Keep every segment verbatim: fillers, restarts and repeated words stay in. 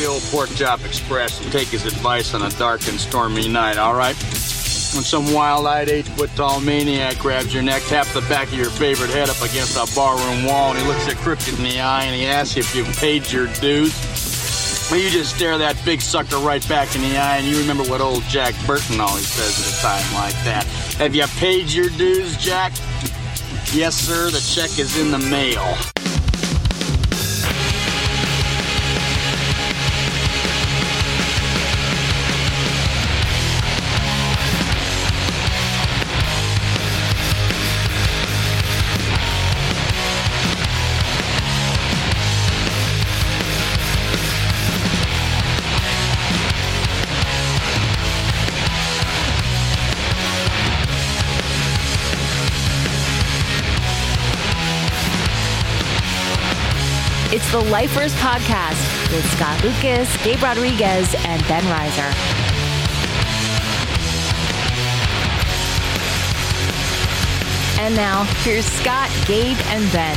the old Porkchop Express and take his advice on a dark and stormy night, all right? When some wild-eyed, eight-foot tall maniac grabs your neck, taps the back of your favorite head up against a barroom wall, and he looks at Crooked in the eye and he asks you if you've paid your dues. Well, you just stare that big sucker right back in the eye, and you remember what old Jack Burton always says at a time like that. Have you paid your dues, Jack? Yes, sir, the check is in the mail. It's the Lifers Podcast with Scott Lucas, Gabe Rodriguez, and Ben Reiser. And now, here's Scott, Gabe, and Ben.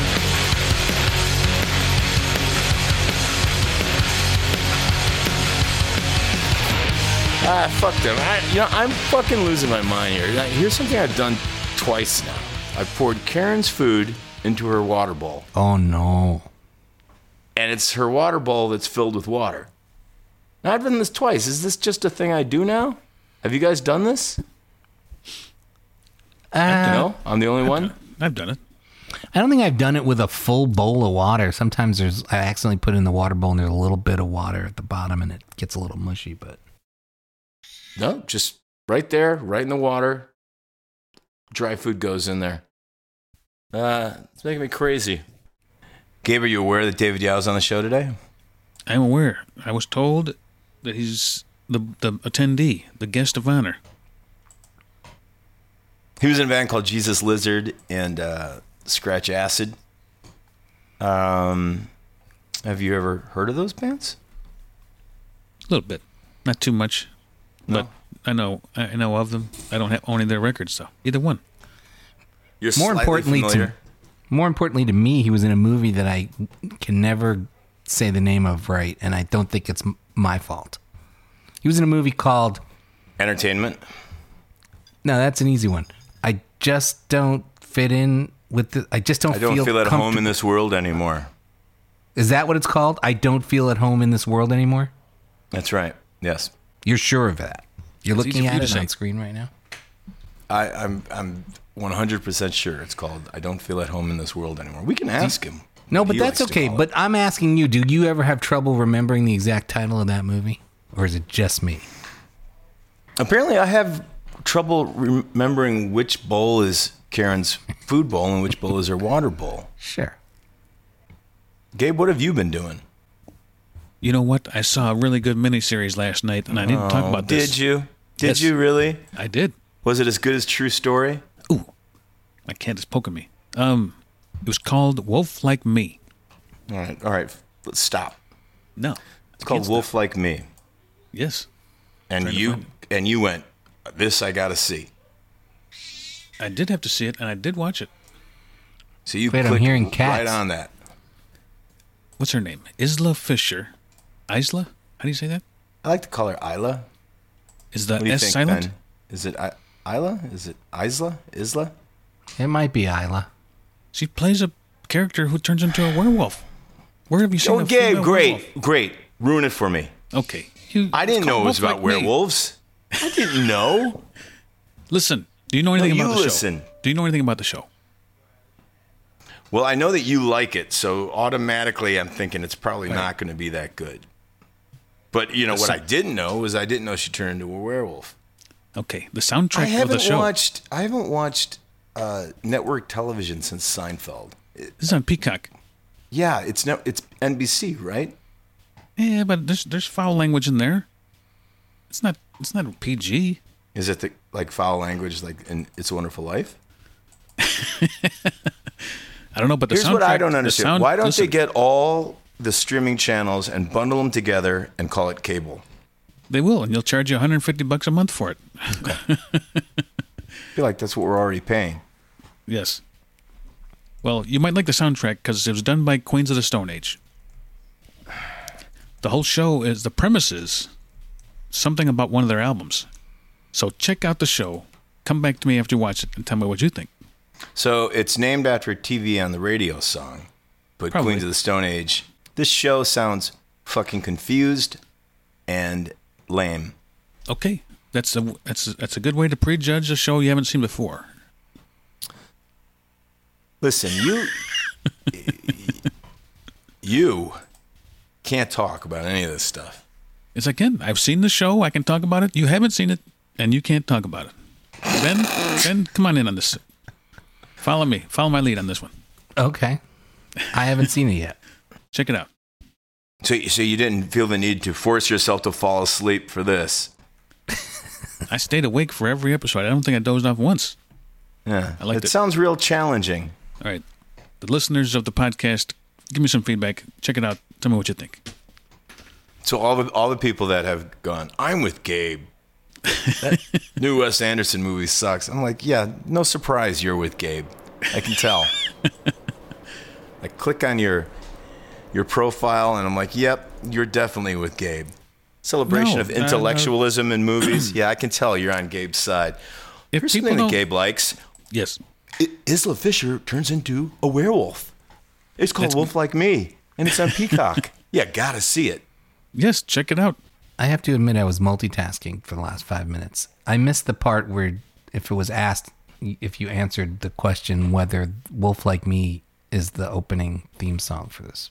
Ah, fuck them. I, you know, I'm fucking losing my mind here. Here's something I've done twice now. I've poured Karen's food into her water bowl. Oh, no. And it's her water bowl that's filled with water. Now, I've done this twice. Is this just a thing I do now? Have you guys done this? Uh, no, I'm the only I've one? Done I've done it. I don't think I've done it with a full bowl of water. Sometimes there's I accidentally put it in the water bowl and there's a little bit of water at the bottom and it gets a little mushy, but... No, just right there, right in the water. Dry food goes in there. Uh, it's making me crazy. Gabe, are you aware that David Yow is on the show today? I'm aware. I was told that he's the the attendee, the guest of honor. He was in a band called Jesus Lizard and uh, Scratch Acid. Um, have you ever heard of those bands? A little bit, not too much, no. But I know I know of them. I don't have, own any of their records, though. Either one. You're more importantly familiar. To. More importantly to me, he was in a movie that I can never say the name of right, and I don't think it's m- my fault. He was in a movie called... Entertainment? No, that's an easy one. I just don't fit in with the... I just don't feel I don't feel, feel at comfort- home in this world anymore. Is that what it's called? I don't feel at home in this world anymore? That's right, yes. You're sure of that? You're it's looking at it say. on screen right now? I, I'm... I'm one hundred percent sure it's called I Don't Feel at Home in This World Anymore. We can ask him. No, but that's okay. But I'm asking you, do you ever have trouble remembering the exact title of that movie? Or is it just me? Apparently I have trouble remembering which bowl is Karen's food bowl and which bowl is her water bowl. Sure. Gabe, what have you been doing? You know what? I saw a really good miniseries last night, and I didn't oh, talk about this. Did you? Did yes, you really? I did. Was it as good as True Story? Ooh, my cat is poking me. Um, it was called Wolf Like Me. All right, all right, let's stop. No, it's called Wolf stop. Like Me. Yes. And you and you went. This I gotta see. I did have to see it, and I did watch it. So you Wait, clicked I'm hearing cats. Right on that. What's her name? Isla Fisher. Isla? How do you say that? I like to call her Isla. Is the S silent? Ben? Is it? I- Isla? Is it Isla? Isla? It might be Isla. She plays a character who turns into a werewolf. Where have you seen oh, Gabe, great, werewolf? Great. Ruin it for me. Okay. You, I didn't know it was about like werewolves. Me. I didn't know. Listen, do you know anything no, about you the listen. show? Do you know anything about the show? Well, I know that you like it, so automatically I'm thinking it's probably right. not going to be that good. But, you know, listen. what I didn't know was I didn't know she turned into a werewolf. Okay, the soundtrack of the show. Watched, I haven't watched uh, network television since Seinfeld. It, this is on Peacock. Yeah, it's no, it's N B C, right? Yeah, but there's there's foul language in there. It's not it's not P G. Is it the, like foul language like in It's a Wonderful Life? I don't know, but the Here's soundtrack. Here's what I don't understand. Sound, Why don't listen. they get all the streaming channels and bundle them together and call it cable? They will, and you'll charge you one hundred fifty bucks a month for it. Okay. I feel like that's what we're already paying. Yes. Well, you might like the soundtrack because it was done by Queens of the Stone Age. the whole show is, the premise is something about one of their albums. So check out the show. Come back to me after you watch it and tell me what you think. So it's named after a T V on the radio song, but probably. Queens of the Stone Age. This show sounds fucking confused and lame. Okay, that's a that's a, that's a good way to prejudge a show you haven't seen before. Listen, you you can't talk about any of this stuff. It's again, I've seen the show. I can talk about it. You haven't seen it, and you can't talk about it. Ben, Ben, come on in on this. Follow me. Follow my lead on this one. Okay. I haven't seen it yet. Check it out. So, so you didn't feel the need to force yourself to fall asleep for this? I stayed awake for every episode. I don't think I dozed off once. Yeah. I liked it. It sounds real challenging. All right. The listeners of the podcast, give me some feedback. Check it out. Tell me what you think. So all the, all the people that have gone, I'm with Gabe. That new Wes Anderson movie sucks. I'm like, yeah, no surprise you're with Gabe. I can tell. I click on your your profile, and I'm like, yep, you're definitely with Gabe. Celebration no, of intellectualism uh, in movies. Yeah, I can tell you're on Gabe's side. If Here's something that Gabe likes. Yes. It, Isla Fisher turns into a werewolf. It's called That's Wolf Like Me, and it's on Peacock. Yeah, gotta see it. Yes, check it out. I have to admit I was multitasking for the last five minutes. I missed the part where if it was asked, if you answered the question whether Wolf Like Me is the opening theme song for this.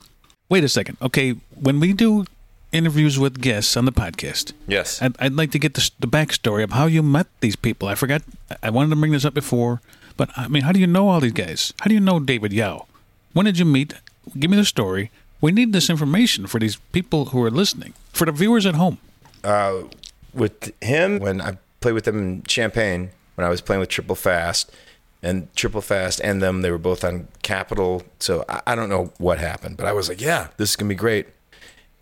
Wait a second. Okay, when we do interviews with guests on the podcast, yes, I'd, I'd like to get the, the backstory of how you met these people. I forgot. I wanted to bring this up before, but I mean, how do you know all these guys? How do you know David Yow? When did you meet? Give me the story. We need this information for these people who are listening, for the viewers at home. Uh, with him, when I played with them in Champaign, when I was playing with Triple Fast, and Triple Fast and them, they were both on Capital. So I, I don't know what happened, but I was like, yeah, this is going to be great.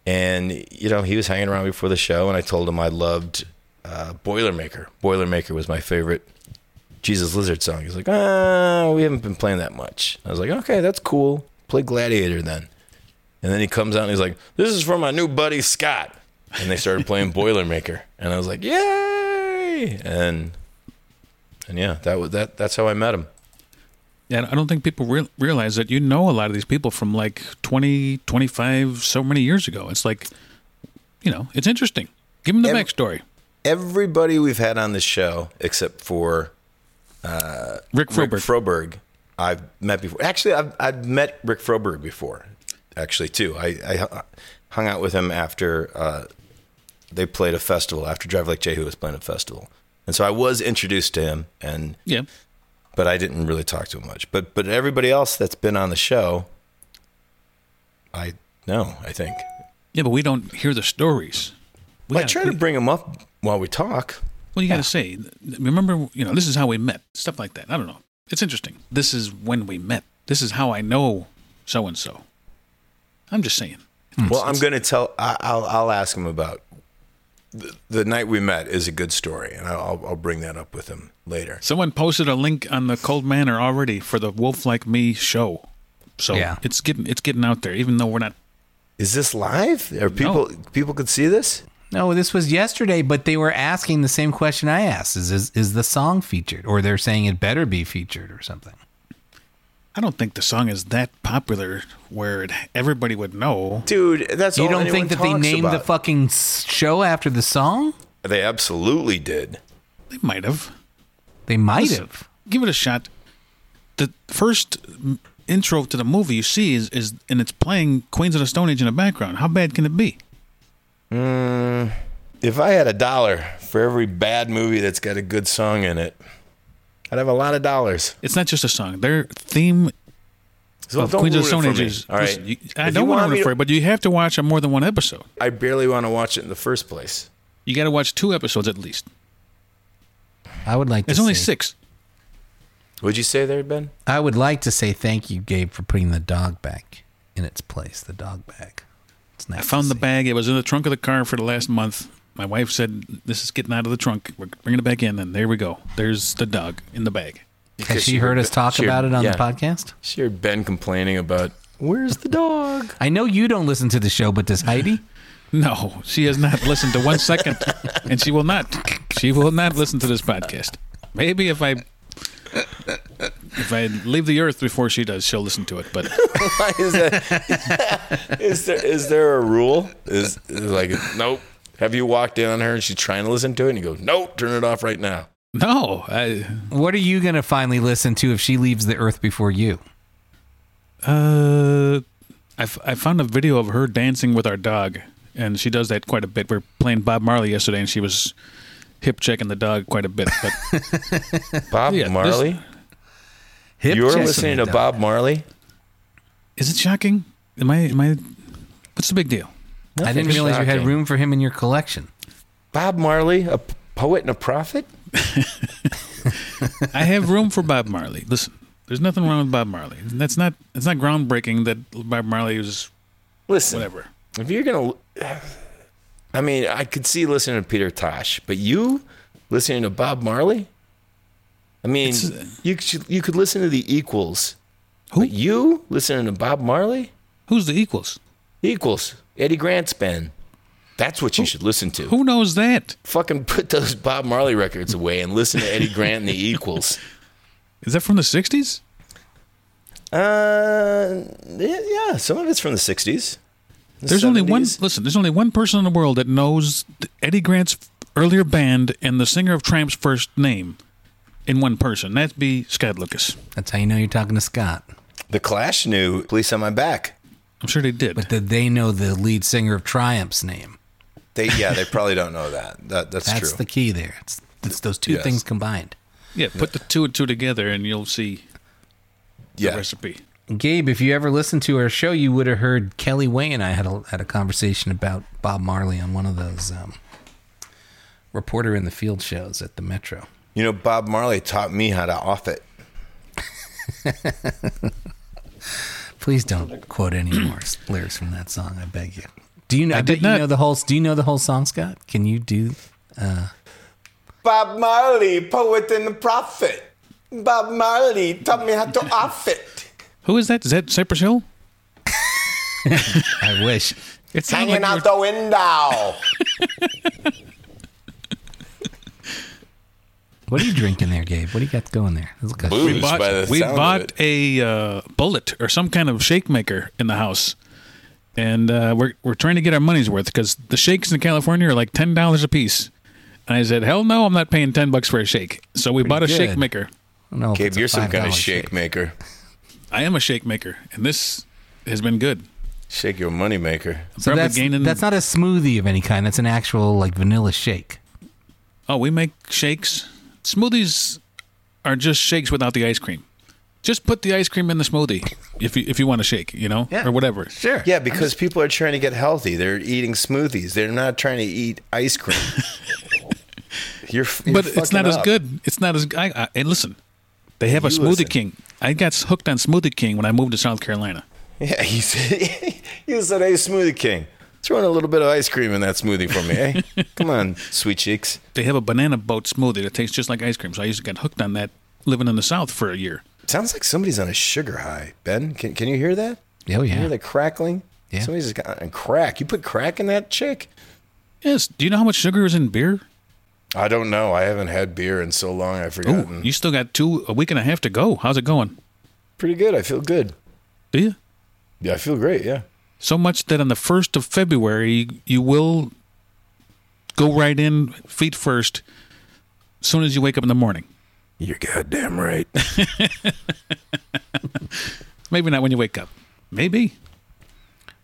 And, you know, he was hanging around before the show, and I told him I loved uh, Boilermaker. Boilermaker was my favorite Jesus Lizard song. He's like, ah, we haven't been playing that much. I was like, okay, that's cool. Play Gladiator then. And then he comes out and he's like, this is for my new buddy, Scott. And they started playing Boilermaker. And I was like, yay! And and yeah, that was that. That's how I met him. Yeah, I don't think people re- realize that you know a lot of these people from like twenty, twenty-five, so many years ago. It's like, you know, it's interesting. Give them the Every, backstory. Everybody we've had on this show, except for uh, Rick Froberg. Rick Froberg, I've met before. Actually, I've, I've met Rick Froberg before. Actually, too, I, I hung out with him after uh, they played a festival. After Drive Like Jehu was playing a festival, and so I was introduced to him. And yeah, but I didn't really talk to him much. But but everybody else that's been on the show, I know. I think. Yeah, but we don't hear the stories. We well, gotta, I try we, to bring them up while we talk. Well, you got to say, remember, you know, this is how we met. Stuff like that. I don't know. It's interesting. This is when we met. This is how I know so and so. I'm just saying. Well, I'm going to tell, I, I'll I'll ask him about the, the night we met is a good story, and I'll I'll bring that up with him later. Someone posted a link on the Cold Manor already for the Wolf Like Me show. So yeah. it's getting it's getting out there, even though we're not. Is this live? Are people no. people could see this? No, this was yesterday, but they were asking the same question I asked. Is, is is the song featured? Or they're saying it better be featured or something. I don't think the song is that popular where it, everybody would know. Dude, that's all anyone talks about. You don't think that they named the fucking show after the song? They absolutely did. They might have. They might have. Give it a shot. The first intro to the movie you see is, is and it's playing Queens of the Stone Age in the background. How bad can it be? Mm, if I had a dollar for every bad movie that's got a good song in it, I'd have a lot of dollars. It's not just a song. Their theme so of Queens of the Stone Age is... All right. You, I if don't want to ruin it for you, but you have to watch more than one episode. I barely want to watch it in the first place. You got to watch two episodes at least. I would like to There's say, only six. Would you say there, Ben? I would like to say thank you, Gabe, for putting the dog back in its place, the dog bag. It's nice I found the see. bag. It was in the trunk of the car for the last month. My wife said, this is getting out of the trunk. We're bringing it back in, and there we go. There's the dog in the bag. Because Has she, she heard, heard us talk heard, about it on yeah. the podcast? She heard Ben complaining about, where's the dog? I know you don't listen to the show, but does Heidi? No, she has not listened to one second, and she will not. She will not listen to this podcast. Maybe if I if I leave the earth before she does, she'll listen to it. But why is that? Is there is there a rule? Is, is like nope. Have you walked in on her and she's trying to listen to it, and you go, nope, turn it off right now. No. I, what are you going to finally listen to if she leaves the earth before you? Uh, I, f- I found a video of her dancing with our dog, and she does that quite a bit. We were playing Bob Marley yesterday, and she was hip-checking the dog quite a bit. But Bob yeah, Marley? Hip You're listening to dog. Bob Marley? Is it shocking? Am I? Am I? What's the big deal? Nothing I didn't realize shocking. You had room for him in your collection. Bob Marley, a poet and a prophet? I have room for Bob Marley. Listen, there's nothing wrong with Bob Marley. That's not it's not groundbreaking that Bob Marley was Listen, whatever. If you're going to... I mean, I could see listening to Peter Tosh, but you listening to Bob Marley? I mean, you could, you could listen to the Equals. Who? But you listening to Bob Marley? Who's the Equals? The Equals. Eddie Grant's Ben. That's what you who, should listen to. Who knows that? Fucking put those Bob Marley records away and listen to Eddie Grant and the Equals. Is that from the sixties? Uh, yeah, some of it's from the sixties. The there's seventies. Only one. Listen, there's only one person in the world that knows Eddie Grant's earlier band and the singer of Tramp's first name in one person. That'd be Scott Lucas. That's how you know you're talking to Scott. The Clash knew Police on My Back. I'm sure they did. But did they know the lead singer of Triumph's name? They Yeah, they probably don't know that. that that's, that's true. That's the key there. It's, it's those two yes. things combined. Yeah, put the two and two together and you'll see yeah. the recipe. Gabe, if you ever listened to our show, you would have heard Kelly Way and I had a, had a conversation about Bob Marley on one of those um, reporter in the field shows at the Metro. You know, Bob Marley taught me how to off it. Please don't quote any more lyrics from that song. I beg you. Do you know? I did not. You know the whole. Do you know the whole song, Scott? Can you do? Uh... Bob Marley, poet and the prophet. Bob Marley taught me how to off it. Who is that? Is that Cypress Hill? I wish. It's hanging like out the window. What are you drinking there, Gabe? What do you got going there? Like Booze we bought, by the we sound bought of it. a uh, bullet or some kind of shake maker in the house, and uh, we're we're trying to get our money's worth because the shakes in California are like ten dollars a piece. And I said, "Hell no, I'm not paying ten bucks for a shake." So we Pretty bought a good. shake maker. No, Gabe, you're some kind of shake, shake maker. I am a shake maker, and this has been good. Shake your money maker. So that's, that's not a smoothie of any kind. That's an actual like vanilla shake. Oh, we make shakes. Smoothies are just shakes without the ice cream. Just put the ice cream in the smoothie if you if you want to shake, you know, yeah. or whatever. Sure. Yeah, because just... people are trying to get healthy. They're eating smoothies. They're not trying to eat ice cream. you're, you're but it's not up. as good. It's not as good. I, I, and listen, they have you a Smoothie listen. King. I got hooked on Smoothie King when I moved to South Carolina. Yeah, you said, you said, hey, Smoothie King. Throwing a little bit of ice cream in that smoothie for me, eh? Come on, sweet cheeks. They have a banana boat smoothie that tastes just like ice cream, so I used to get hooked on that living in the South for a year. Sounds like somebody's on a sugar high, Ben. Can can you hear that? Oh, yeah. Can you hear the crackling? Yeah. Somebody's got on crack. You put crack in that chick? Yes. Do you know how much sugar is in beer? I don't know. I haven't had beer in so long, I've forgotten. Ooh, you still got two, a week and a half to go. How's it going? Pretty good. I feel good. Do you? Yeah, I feel great, yeah. So much that on the first of February, you will go right in feet first as soon as you wake up in the morning. You're goddamn right. Maybe not when you wake up. Maybe.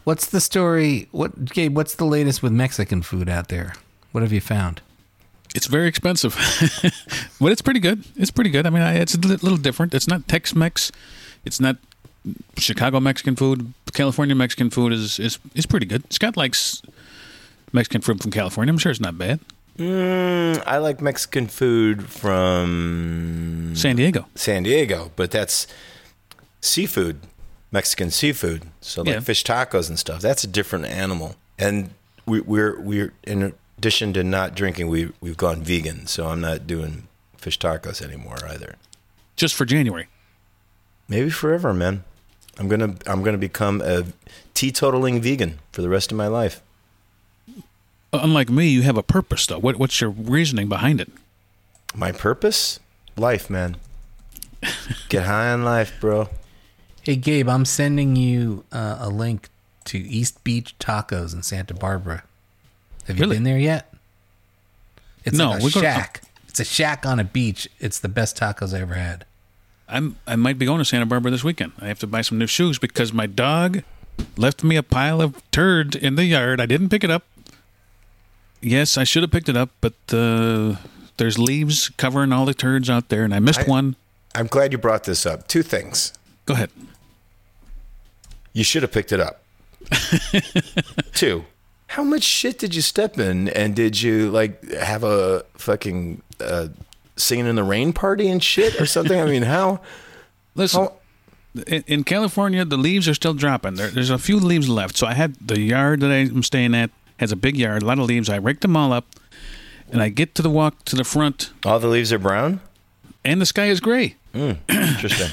What's the story? What Gabe, what's the latest with Mexican food out there? What have you found? It's very expensive. But it's pretty good. It's pretty good. I mean, it's a little different. It's not Tex-Mex. It's not Chicago Mexican food. California Mexican food is, is, is pretty good. Scott likes Mexican food from California. I'm sure it's not bad. Mm, I like Mexican food from... San Diego. San Diego, but that's seafood, Mexican seafood. So like yeah. fish tacos and stuff. That's a different animal. And we, we're, we're in addition to not drinking, we, we've gone vegan. So I'm not doing fish tacos anymore either. Just for January. Maybe forever, man. I'm gonna I'm gonna become a teetotaling vegan for the rest of my life. Unlike me, you have a purpose, though. What, what's your reasoning behind it? My purpose? Life, man. Get high on life, bro. Hey, Gabe, I'm sending you uh, a link to East Beach Tacos in Santa Barbara. Have you really? been there yet? It's no, like a shack. To... It's a shack on a beach. It's the best tacos I ever had. I'm, I might be going to Santa Barbara this weekend. I have to buy some new shoes because my dog left me a pile of turd in the yard. I didn't pick it up. Yes, I should have picked it up, but uh, there's leaves covering all the turds out there, and I missed I, one. I'm glad you brought this up. Two things. Go ahead. You should have picked it up. Two. How much shit did you step in, and did you like have a fucking uh, singing in the rain party and shit or something? I mean, how? Listen, how? In, in California, the leaves are still dropping. There, there's a few leaves left. So I had the yard that I'm staying at has a big yard, a lot of leaves. I raked them all up, and I get to the walk to the front. All the leaves are brown, and the sky is gray. Mm, interesting.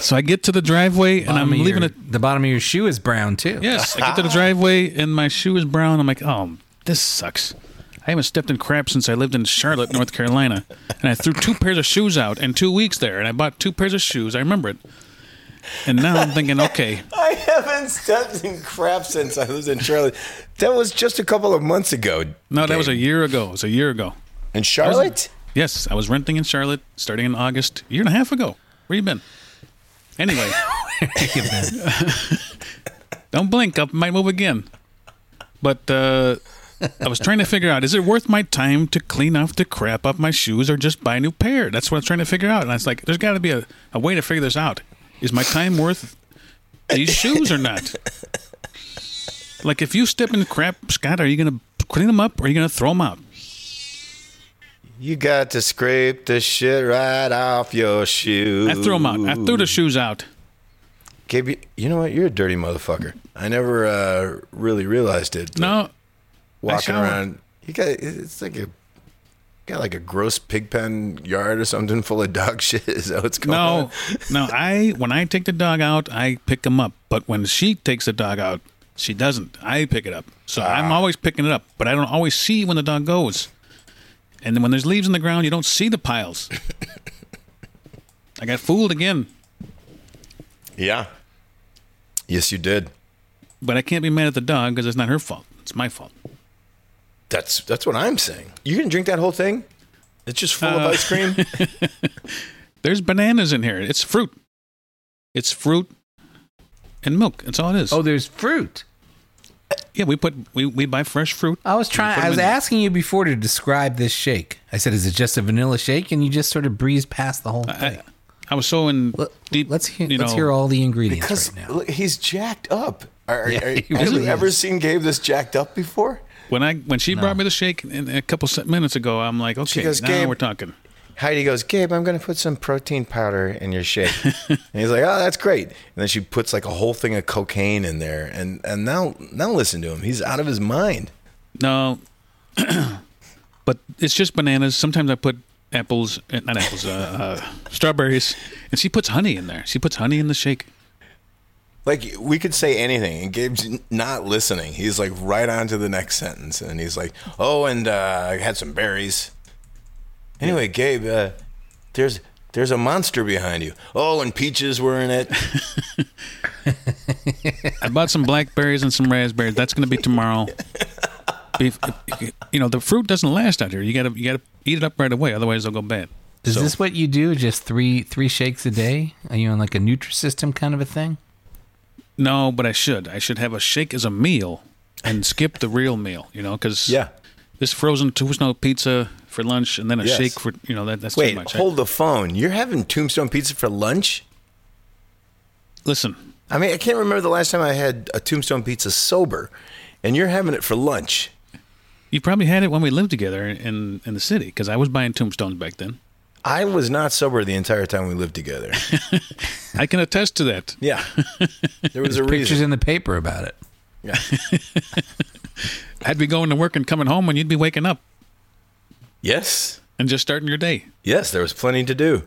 So I get to the driveway, and I'm leaving it. The bottom of your shoe is brown, too. Yes. I get to the driveway, and my shoe is brown. I'm like, oh, this sucks. I haven't stepped in crap since I lived in Charlotte, North Carolina. And I threw two pairs of shoes out in two weeks there, and I bought two pairs of shoes. I remember it. And now I'm thinking, okay. I haven't stepped in crap since I lived in Charlotte. That was just a couple of months ago. No, that was a year ago. It was a year ago. In Charlotte? I yes. I was renting in Charlotte starting in August, a year and a half ago. Where you been? Anyway, don't blink. I might move again. But uh, I was trying to figure out, is it worth my time to clean off the crap off my shoes or just buy a new pair? That's what I'm trying to figure out. And I was like, there's got to be a, a way to figure this out. Is my time worth these shoes or not? Like, if you step in crap, Scott, are you going to clean them up or are you going to throw them out? You got to scrape the shit right off your shoes. I threw them out. I threw the shoes out. Gabe, you know what? You're a dirty motherfucker. I never uh, really realized it. No. Walking around, you got it's like a got like a gross pig pen yard or something full of dog shit. Is that what's going no, on? No, no. I when I take the dog out, I pick him up. But when she takes the dog out, she doesn't. I pick it up. So ah. I'm always picking it up, but I don't always see when the dog goes. And then when there's leaves on the ground, you don't see the piles. I got fooled again. Yeah. Yes, you did. But I can't be mad at the dog because it's not her fault. It's my fault. That's that's what I'm saying. You gonna drink that whole thing? It's just full uh, of ice cream? There's bananas in here. It's fruit. It's fruit and milk. That's all it is. Oh, there's fruit. Yeah, we put we, we buy fresh fruit. I was trying. I was asking you before to describe this shake. I said, "Is it just a vanilla shake?" And you just sort of breezed past the whole thing. I, I was so in Let, deep. Let's hear. You know, let's hear all the ingredients because right now. He's jacked up. Are, yeah, are, really have you ever seen Gabe this jacked up before? When I when she no. brought me the shake a couple minutes ago, I'm like, okay, goes, now Gabe, we're talking. Heidi goes, Gabe, I'm going to put some protein powder in your shake. And he's like, oh, that's great. And then she puts like a whole thing of cocaine in there. And, and now now listen to him. He's out of his mind. No, but it's just bananas. Sometimes I put apples, not apples, uh, uh, strawberries. And she puts honey in there. She puts honey in the shake. Like, we could say anything, and Gabe's not listening. He's like right on to the next sentence. And he's like, oh, and uh, I had some berries. Anyway, Gabe, uh, there's there's a monster behind you. Oh, and peaches were in it. I bought some blackberries and some raspberries. That's going to be tomorrow. Beef, you know, the fruit doesn't last out here. You got to you got to eat it up right away, otherwise they'll go bad. Is so. This what you do? Just three three shakes a day? Are you on like a Nutrisystem kind of a thing? No, but I should. I should have a shake as a meal and skip the real meal. You know, because yeah. This frozen Tombstone pizza for lunch and then a yes. shake for, you know, that, that's Wait, too much. Wait, hold I, the phone. You're having Tombstone pizza for lunch? Listen. I mean, I can't remember the last time I had a Tombstone pizza sober, and you're having it for lunch. You probably had it when we lived together in, in the city, because I was buying Tombstones back then. I was not sober the entire time we lived together. I can attest to that. Yeah. There was There's a reason. Pictures in the paper about it. Yeah. I'd be going to work and coming home, and you'd be waking up. Yes. And just starting your day. Yes, there was plenty to do.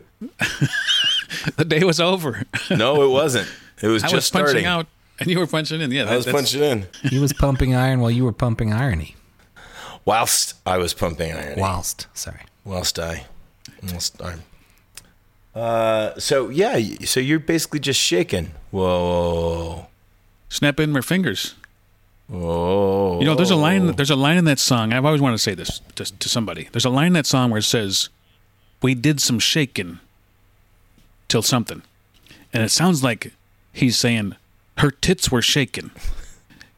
The day was over. No, it wasn't. It was I just was starting. Punching out. And you were punching in, yeah. That, I was punching in. He was pumping iron while you were pumping irony. Whilst I was pumping irony. Whilst, sorry. Whilst I. Whilst I. Uh, so, yeah, so you're basically just shaking. Whoa. Snapping my fingers. Whoa. You know, there's a line There's a line in that song. I've always wanted to say this to, to somebody. There's a line in that song where it says, we did some shaking till something. And it sounds like he's saying, her tits were shaking.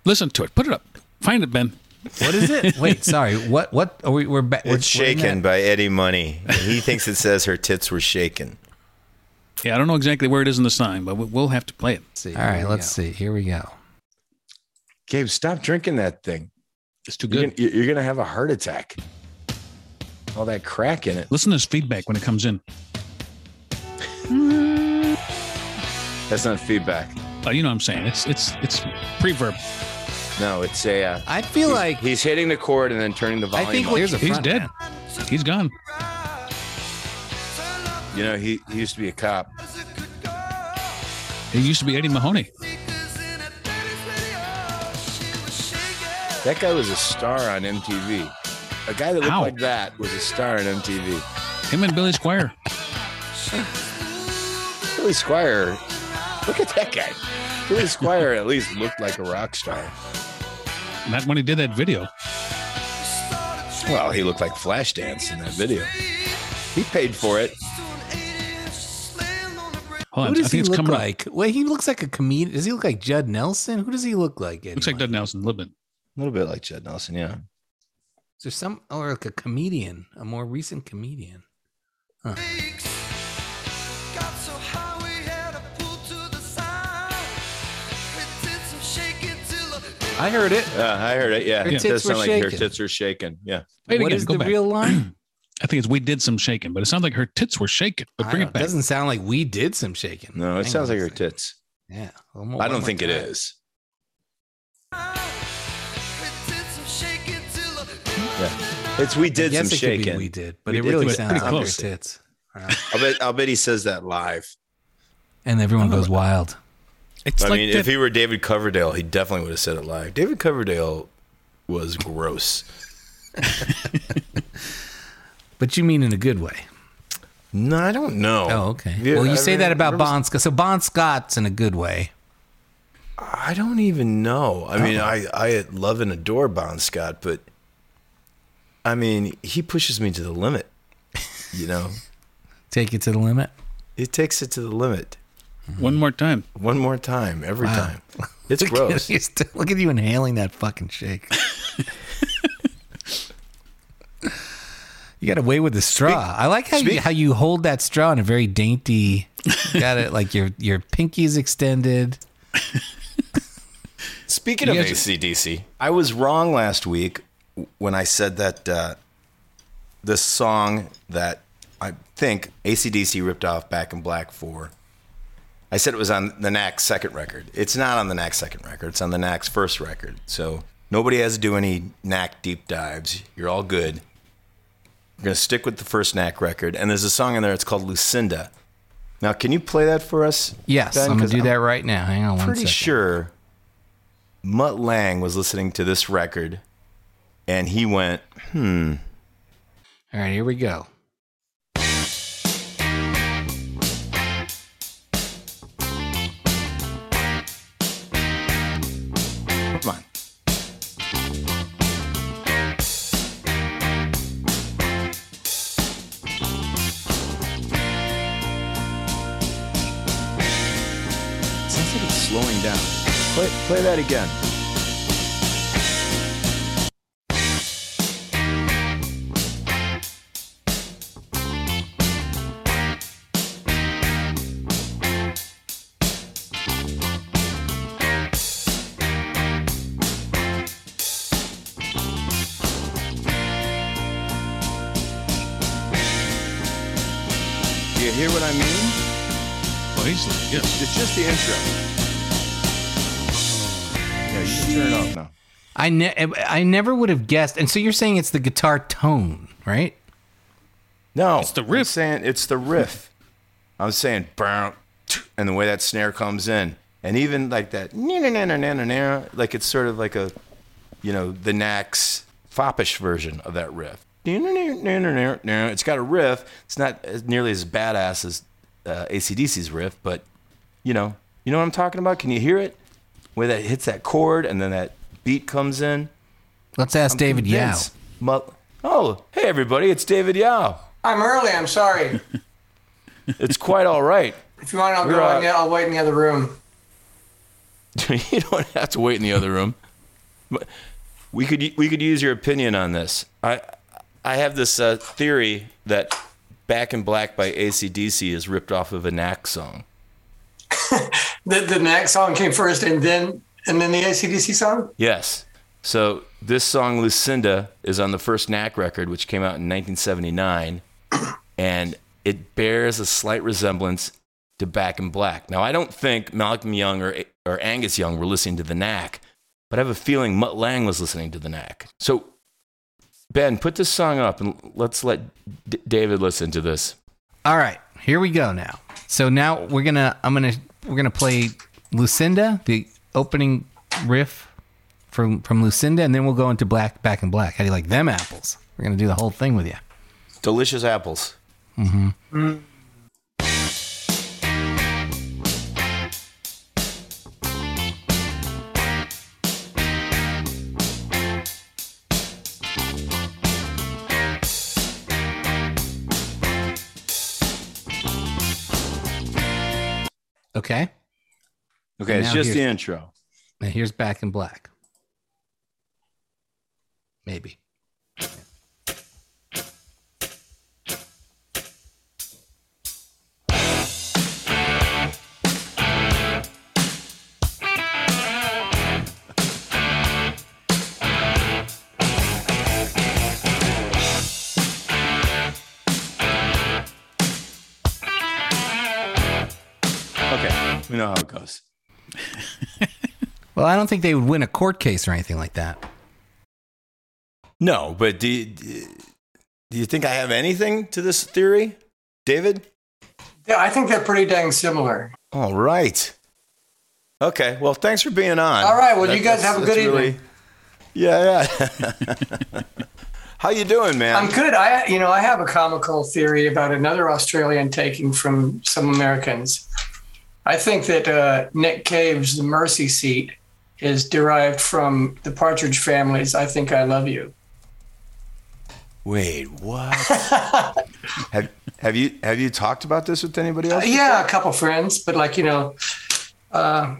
Listen to it. Put it up. Find it, Ben. What is it? Wait, sorry. What? What? Are we, we're back. It's we're, Shaken by Eddie Money. And he thinks it says her tits were shaken. Yeah, I don't know exactly where it is in the sign, but we'll have to play it. See, all right, let's go. see. Here we go. Gabe, stop drinking that thing. It's too good. You're, you're going to have a heart attack. All that crack in it. Listen to his feedback when it comes in. That's not feedback. Oh, you know what I'm saying. It's it's it's pre-verb. No, it's a... Uh, I feel he's, like... He's hitting the chord and then turning the volume I think up. Here's a he's dead. Man. He's gone. You know, he, he used to be a cop. He used to be Eddie Mahoney. That guy was a star on M T V. A guy that looked Ow. like that was a star on M T V. Him and Billy Squier. Billy Squier... Look at that guy. Billy Squier at least looked like a rock star. Not when he did that video. Well, he looked like Flashdance in that video. He paid for it. Hold on, Who does I think he it's look coming like? Up. Wait, he looks like a comedian. Does he look like Judd Nelson? Who does he look like? Anyway? Looks like Judd Nelson, a little bit. A little bit like Judd Nelson, yeah. Is there some, or like a comedian, a more recent comedian? Huh. I heard it. Uh, I heard it. Yeah, her it does sound like shaking. Her tits are shaking. Yeah. Wait, what again, is the back. real line? I think it's we did some shaking, but it sounds like her tits were shaking. But bring it back. It doesn't sound like we did some shaking. No, it Hang sounds like her thing. tits. Yeah. One more, I don't think time. it is. Yeah. It's we did some shaking. We did, but we it did, really sounds like close. her tits. Right. I'll bet. I'll bet he says that live, and everyone goes wild. It's I like mean, that- if he were David Coverdale, he definitely would have said it live. David Coverdale was gross. But you mean in a good way? No, I don't know. Oh, okay. Yeah, well, you I say mean, that about Bon Scott. So Bon Scott's in a good way. I don't even know. I oh. mean, I, I love and adore Bon Scott, but I mean, he pushes me to the limit, you know? Take it to the limit? It takes it to the limit. One more time. One more time. Every wow. time. It's look gross. At still, look at you inhaling that fucking shake. You got away with the straw. Speak, I like how you, how you hold that straw in a very dainty. You got it like your your pinky's extended. Speaking you of A C D C, I was wrong last week when I said that uh, this song that I think A C D C ripped off Back in Black for. I said it was on the Knack's second record. It's not on the Knack's second record. It's on the Knack's first record. So nobody has to do any Knack deep dives. You're all good. We're going to stick with the first Knack record. And there's a song in there. It's called Lucinda. Now, can you play that for us? Yes, Ben? I'm going to do I'm that right now. Hang on one second. Pretty sure Mutt Lang was listening to this record, and he went, hmm. All right, here we go. Play, play that again. Do you hear what I mean? Well, he's, yes. It's just the intro. Turn it off now. I, ne- I never would have guessed. And so you're saying it's the guitar tone, right? No. It's the riff. I'm saying it's the riff. I'm saying, and the way that snare comes in. And even like that, like it's sort of like a, you know, the Knack's foppish version of that riff. It's got a riff. It's not nearly as badass as uh, A C D C's riff, but you know, you know what I'm talking about? Can you hear it? Where that hits that chord and then that beat comes in. Let's ask I'm David Yow. Oh, hey everybody, it's David Yow. I'm early, I'm sorry. It's quite all right. If you want, I'll, go uh, in the, I'll wait in the other room. You don't have to wait in the other room. But we could we could use your opinion on this. I I have this uh, theory that Back in Black by A C D C is ripped off of a Knack song. the the Knack song came first, and then and then the A C D C song. Yes. So this song Lucinda is on the first Knack record, which came out in nineteen seventy-nine, and it bears a slight resemblance to Back in Black. Now I don't think Malcolm Young or or Angus Young were listening to the Knack, but I have a feeling Mutt Lange was listening to the Knack. So, Ben, put this song up and let's let D- David listen to this. All right, here we go now. So now we're gonna, I'm gonna, we're gonna play Lucinda, the opening riff from from Lucinda, and then we'll go into Black, Back in Black. How do you like them apples? We're gonna do the whole thing with you. Delicious apples. Mm-hmm. Mm. Okay. Okay, it's just the intro. And here's Back in Black. Maybe. We know how it goes. Well, I don't think they would win a court case or anything like that. No, but do you, do you think I have anything to this theory, David? Yeah, I think they're pretty dang similar. All right. Okay, well, thanks for being on. All right, well, that, you guys have a good evening. Really, yeah, yeah. How you doing, man? I'm good. I, you know, I have a comical theory about another Australian taking from some Americans. I think that uh, Nick Cave's The Mercy Seat is derived from the Partridge Family's I Think I Love You. Wait, what? have, have you have you talked about this with anybody else? Uh, yeah, a couple friends, but like, you know, uh,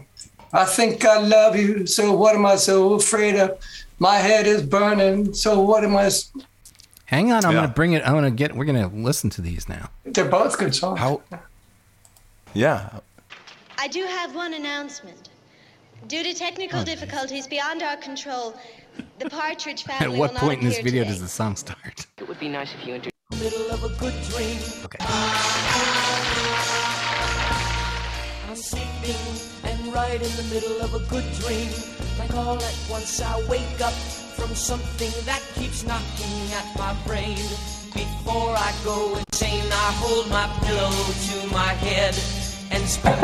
I think I love you, so what am I so afraid of? My head is burning, so what am I... So- Hang on, I'm yeah. going to bring it, I'm going to get, we're going to listen to these now. They're both good songs. How? Yeah. I do have one announcement. Due to technical oh, difficulties beyond our control, the Partridge Family. At what will point not in this video today. Does the song start? It would be nice if you introduced. Middle of a good dream. Okay. I'm sleeping and right in the middle of a good dream. Like all at once I wake up from something that keeps knocking at my brain. Before I go insane, I hold my pillow to my head. And in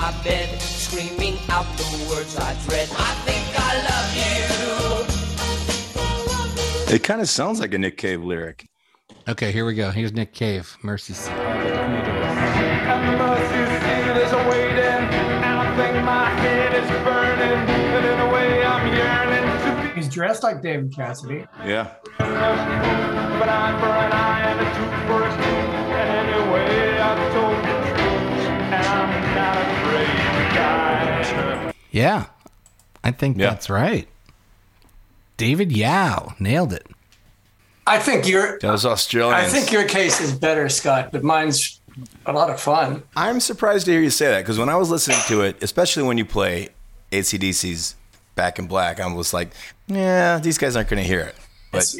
my bed, screaming out the words I dread. I think I love you. It kind of sounds like a Nick Cave lyric. Okay, here we go. Here's Nick Cave, Mercy Seat. And the mercy seat is waiting, and I think my head is burning, and in a way I'm yearning to be. He's dressed like David Cassidy. Yeah. But I for an eye and a tooth for a tooth, and anyway I'm told the truth. I'm not afraid to die. Yeah, I think yeah. that's right. David Yow nailed it. I think your that was Australian. I think your case is better, Scott, but mine's a lot of fun. I'm surprised to hear you say that because when I was listening to it, especially when you play A C D C's Back in Black, I was like, yeah, these guys aren't going to hear it. But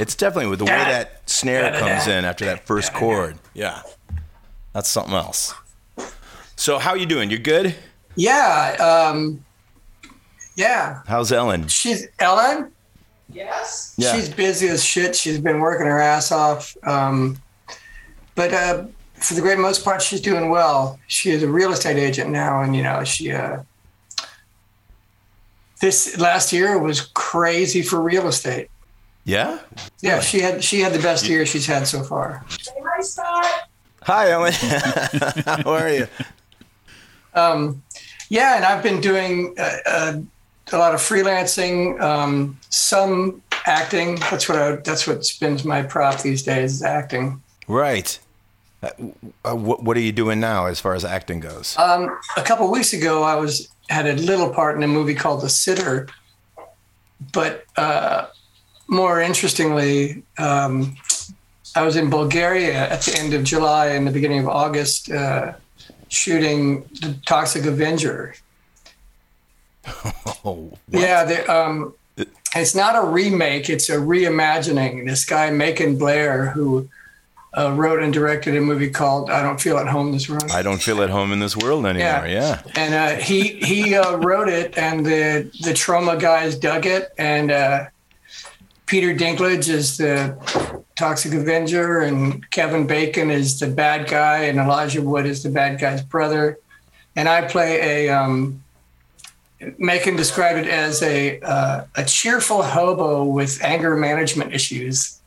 it's definitely with the way that snare comes in after that first chord. Yeah, that's something else. So how are you doing? You good? Yeah. Um, yeah. How's Ellen? She's Ellen? Yes. Yeah. She's busy as shit. She's been working her ass off. Um, but uh, for the great most part, she's doing well. She is a real estate agent now. And, you know, she, uh, this last year was crazy for real estate. Yeah. Yeah. Really? She had, she had the best year she's had so far. Hi, Scott. Hi, Ellen. How are you? Um, yeah. And I've been doing uh, uh, a lot of freelancing, um, some acting. That's what I, that's what spins my prop these days, is acting. Right. Uh, what, what are you doing now as far as acting goes? Um, a couple of weeks ago, I was had a little part in a movie called The Sitter. But uh, more interestingly, um, I was in Bulgaria at the end of July and the beginning of August uh, shooting The Toxic Avenger. Oh, yeah, they, um, it's not a remake. It's a reimagining. This guy, Macon Blair, who... Uh, wrote and directed a movie called I Don't Feel at Home This World. I Don't Feel at Home in This World anymore, yeah. yeah. And uh, he he uh, wrote it, and the, the Troma guys dug it, and uh, Peter Dinklage is the Toxic Avenger, and Kevin Bacon is the bad guy, and Elijah Wood is the bad guy's brother. And I play a, um, Macon described it as a uh, a cheerful hobo with anger management issues.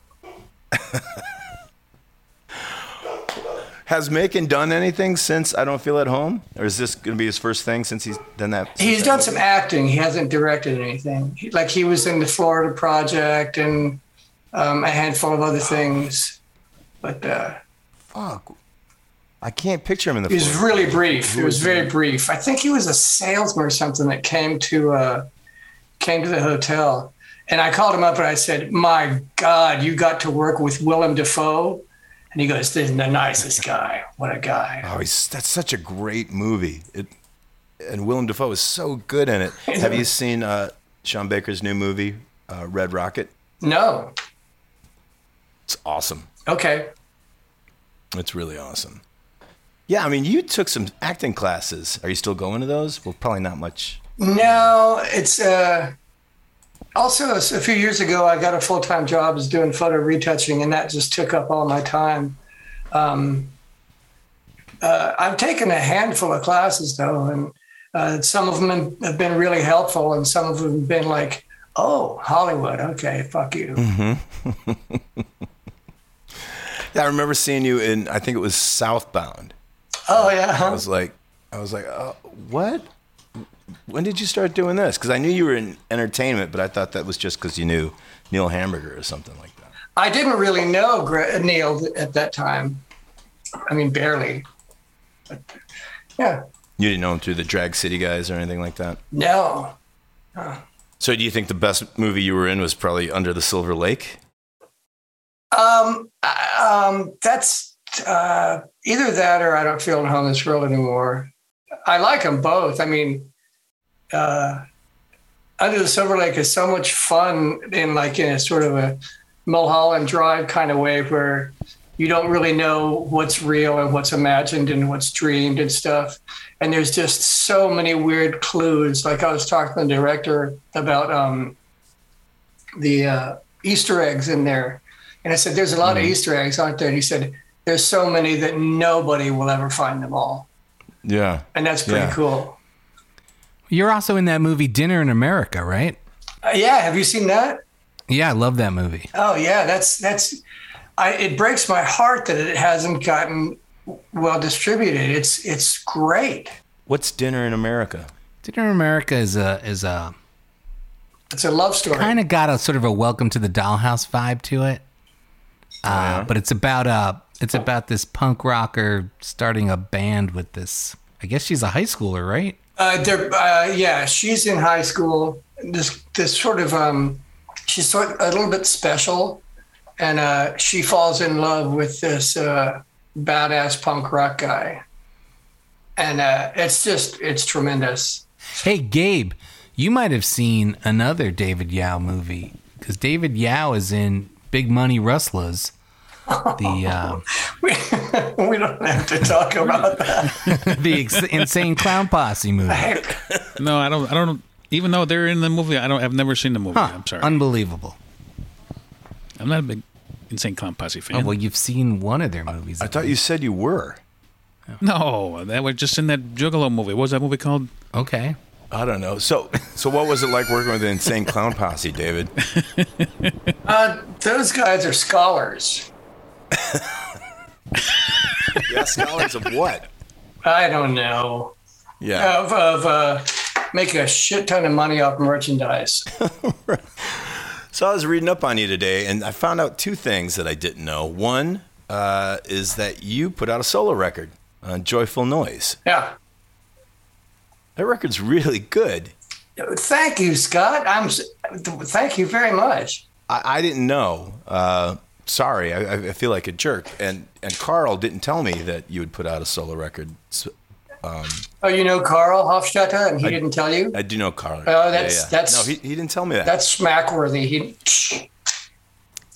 Has Macon done anything since I Don't Feel at Home? Or is this going to be his first thing since he's done that? He's done some acting. He hasn't directed anything. He, like he was in the Florida Project and um, a handful of other things. But uh, fuck, I can't picture him in the. It was Florida. Really brief. It was very brief. I think he was a salesman or something that came to uh, came to the hotel, and I called him up and I said, "My God, you got to work with Willem Dafoe." And he goes, "This is the nicest guy. What a guy!" Oh, he's, that's such a great movie. It, and Willem Dafoe is so good in it. Have you seen uh, Sean Baker's new movie, uh, Red Rocket? No. It's awesome. Okay. It's really awesome. Yeah, I mean, you took some acting classes. Are you still going to those? Well, probably not much. No, it's uh, also a few years ago, I got a full-time job as doing photo retouching, and that just took up all my time. Um, uh, I've taken a handful of classes, though, and uh, some of them have been really helpful, and some of them have been like, oh, Hollywood, okay, fuck you. Mm-hmm. Yeah, I remember seeing you in, I think it was Southbound. Oh, yeah. I was like, I was like, uh, what? When did you start doing this? Because I knew you were in entertainment, but I thought that was just because you knew Neil Hamburger or something like that. I didn't really know Neil at that time. I mean, barely. But, yeah. You didn't know him through the Drag City guys or anything like that? No. Huh. So do you think the best movie you were in was probably Under the Silver Lake? Um, um, that's uh, either that or I Don't Feel at Home in This World anymore. I like them both. I mean, uh, Under the Silver Lake is so much fun in like in a sort of a Mulholland Drive kind of way where you don't really know what's real and what's imagined and what's dreamed and stuff. And there's just so many weird clues. Like I was talking to the director about um, the uh, Easter eggs in there. And I said, there's a lot mm-hmm. of Easter eggs, aren't there? And he said, there's so many that nobody will ever find them all. Yeah. And that's pretty yeah. cool. You're also in that movie Dinner in America, right? Uh, yeah. Have you seen that? Yeah, I love that movie. Oh, yeah. That's, that's, I, it breaks my heart that it hasn't gotten well distributed. It's, it's great. What's Dinner in America? Dinner in America is a, is a, it's a love story. Kind of got a sort of a Welcome to the Dollhouse vibe to it. Uh, yeah. But it's about a, It's about this punk rocker starting a band with this. I guess she's a high schooler, right? Uh, uh, yeah, she's in high school. This this sort of um, she's sort of a little bit special, and uh, she falls in love with this uh, badass punk rock guy, and uh, it's just it's tremendous. Hey, Gabe, you might have seen another David Yow movie because David Yow is in Big Money Rustlers. The um, we, we don't have to talk about that. The ex- Insane Clown Posse movie. No, I don't. I don't. Even though they're in the movie, I don't. I've never seen the movie. Huh, I'm sorry. Unbelievable. I'm not a big Insane Clown Posse fan. Oh, well, you've seen one of their movies. I, I thought you said you were. Oh. No, that was just in that Juggalo movie. What was that movie called? Okay. I don't know. So, so what was it like working with the Insane Clown Posse, David? Uh, those guys are scholars. Yeah, scholars of what? I don't know. Yeah. Of, of uh, making a shit ton of money off merchandise. So I was reading up on you today, and I found out two things that I didn't know. One uh, is that you put out a solo record on Joyful Noise. Yeah. That record's really good. Thank you, Scott. I'm. Thank you very much. I, I didn't know. Uh, sorry, I, I feel like a jerk. And and Carl didn't tell me that you would put out a solo record. So, um, oh, you know Carl Hofstadter, and he I, didn't tell you? I do know Carl. Oh, that's yeah, yeah. that's. No, he he didn't tell me that. That's smack-worthy. He. He's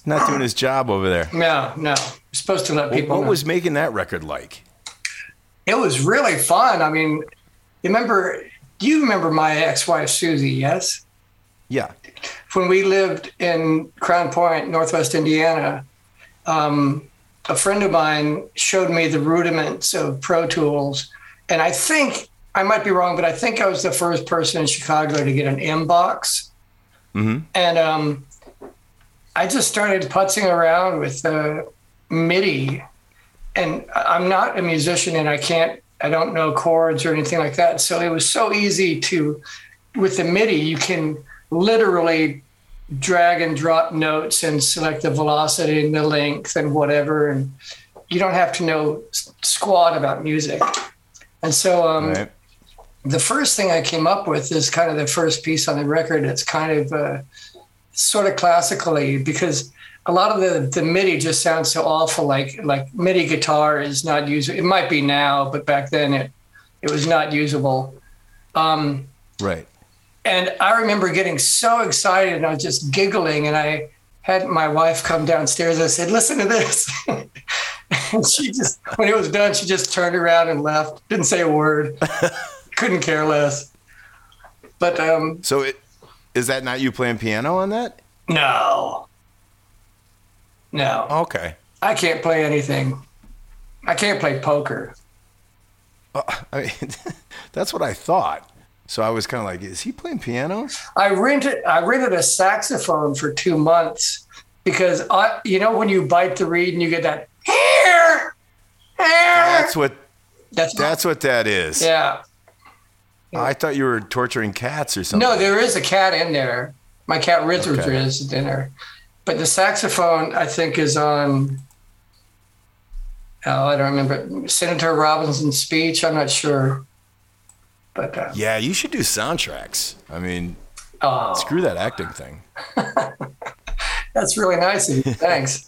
not doing his job over there. No, no. You're supposed to let people. Well, what know. was making that record like? It was really fun. I mean. Remember, you remember my ex-wife, Susie, yes? Yeah. When we lived in Crown Point, Northwest Indiana, um, a friend of mine showed me the rudiments of Pro Tools. And I think, I might be wrong, but I think I was the first person in Chicago to get an M-Box. Mm-hmm. And um, I just started putzing around with uh, MIDI. And I'm not a musician and I can't, I don't know chords or anything like that. So it was so easy to, with the MIDI, you can literally drag and drop notes and select the velocity and the length and whatever. And you don't have to know squat about music. And so um, right. the first thing I came up with is kind of the first piece on the record. It's kind of uh, sort of classically, because a lot of the, the MIDI just sounds so awful, like like MIDI guitar is not usable. It might be now, but back then it it was not usable. Um, right. And I remember getting so excited and I was just giggling and I had my wife come downstairs. I said, listen to this. And she just, when it was done, she just turned around and left. Didn't say a word. Couldn't care less. But um, So it, is that not you playing piano on that? No. No. Okay. I can't play anything. I can't play poker. Uh, I mean, that's what I thought. So I was kind of like, is he playing piano? I rented I rented a saxophone for two months because, I, you know, when you bite the reed and you get that, here, here. That's what, that's, that's what that is. Yeah. I thought you were torturing cats or something. No, there is a cat in there. My cat Richard okay. is in there. But the saxophone, I think, is on, oh, I don't remember, Senator Robinson's speech. I'm not sure. But uh, yeah, you should do soundtracks. I mean, oh. screw that acting thing. That's really nice of you. Thanks.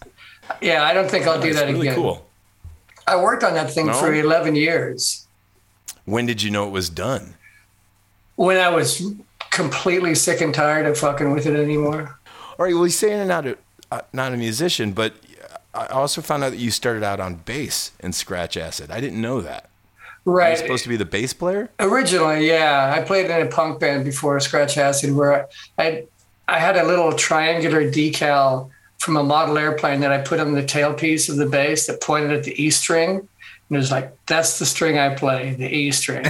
Yeah, I don't think I'll do That's that really again. Cool. I worked on that thing no? for eleven years. When did you know it was done? When I was completely sick and tired of fucking with it anymore. All right, well, he's saying you're not a, uh, not a musician, but I also found out that you started out on bass in Scratch Acid. I didn't know that. Right. Were you supposed to be the bass player? Originally, yeah. I played in a punk band before Scratch Acid where I, I, I had a little triangular decal from a model airplane that I put on the tailpiece of the bass that pointed at the E string. And it was like, that's the string I play, the E string.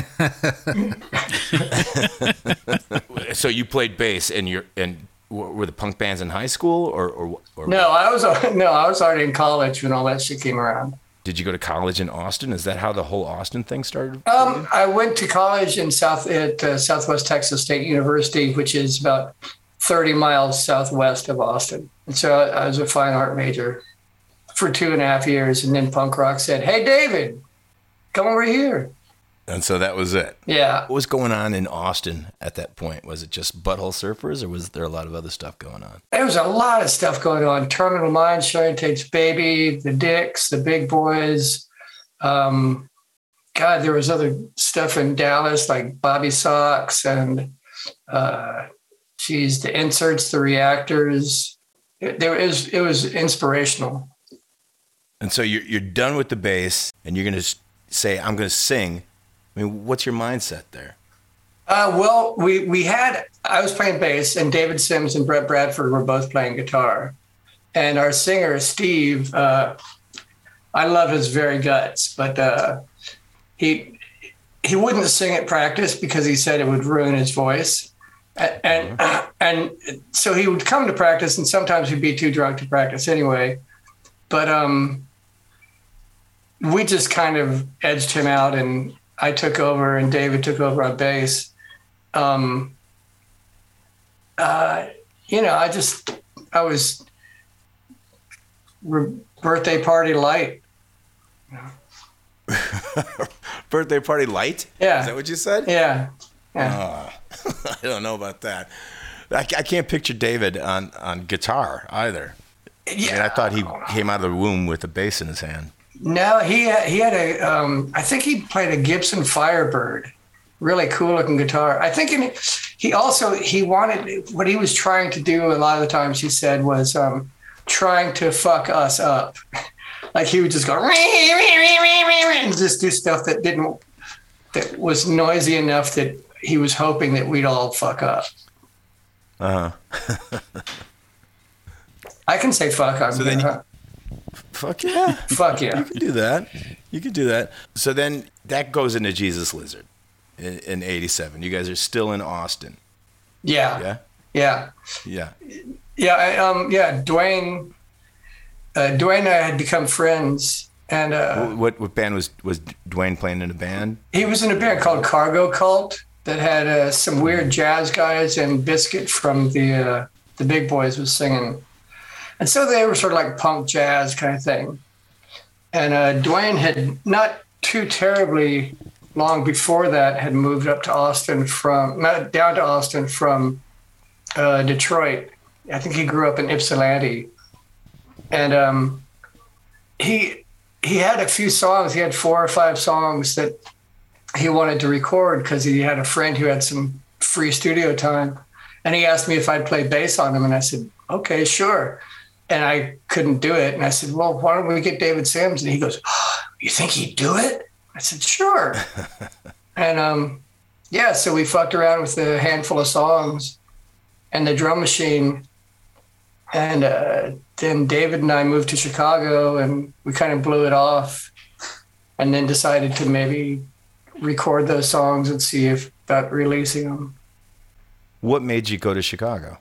So you played bass and you're... And- Were the punk bands in high school, or, or, or no? I was no, I was already in college when all that shit came around. Did you go to college in Austin? Is that how the whole Austin thing started? Um, I went to college in South at uh, Southwest Texas State University, which is about thirty miles southwest of Austin. And so I, I was a fine art major for two and a half years, and then punk rock said, "Hey, David, come over here." And so that was it. Yeah. What was going on in Austin at that point? Was it just Butthole Surfers, or was there a lot of other stuff going on? There was a lot of stuff going on. Terminal Minds, Sharon Tate's Baby, the Dicks, the Big Boys. Um, God, there was other stuff in Dallas, like Bobby Sox and, uh, geez, the Inserts, the Reactors. It, there is, it was inspirational. And so you're, you're done with the bass, and you're going to say, I'm going to sing. I mean, what's your mindset there? Uh, well, we, we had, I was playing bass and David Sims and Brett Bradford were both playing guitar. And our singer, Steve, uh, I love his very guts, but uh, he he wouldn't sing at practice because he said it would ruin his voice. And, and, mm-hmm. and so he would come to practice, and sometimes he'd be too drunk to practice anyway. But um, we just kind of edged him out, and I took over, and David took over on bass. Um, uh, you know, I just, I was re- birthday party light. Birthday party light? Yeah. Is that what you said? Yeah. Yeah. Uh, I don't know about that. I, I can't picture David on, on guitar either. Yeah. I mean, I thought he came out of the womb with a bass in his hand. No, he had, he had a, um, I think he played a Gibson Firebird, really cool looking guitar. I think in, he also, he wanted, what he was trying to do a lot of the times, he said, was um, trying to fuck us up. Like he would just go, and just do stuff that didn't, that was noisy enough that he was hoping that we'd all fuck up. Uh-huh. I can say fuck up. So then you, fuck yeah. Fuck yeah. You can do that. You can do that. So then that goes into Jesus Lizard in, in eighty-seven. You guys are still in Austin. Yeah. Yeah. Yeah. Yeah. Yeah. I, um, yeah. Dwayne, uh, Dwayne and I had become friends. And uh, what what band was, was Dwayne playing in a band? He was in a band called Cargo Cult that had uh, some weird jazz guys, and Biscuit from the uh, the Big Boys was singing. And so they were sort of like punk jazz kind of thing. And uh, Dwayne had, not too terribly long before that, had moved up to Austin from, not down to Austin from uh, Detroit. I think he grew up in Ypsilanti. And um, he he had a few songs. He had four or five songs that he wanted to record because he had a friend who had some free studio time. And he asked me if I'd play bass on them. And I said, okay, sure. And I couldn't do it. And I said, well, why don't we get David Sims? And he goes, oh, you think he'd do it? I said, sure. And um, yeah, so we fucked around with a handful of songs and the drum machine. And uh, then David and I moved to Chicago, and we kind of blew it off, and then decided to maybe record those songs and see if about releasing them. What made you go to Chicago?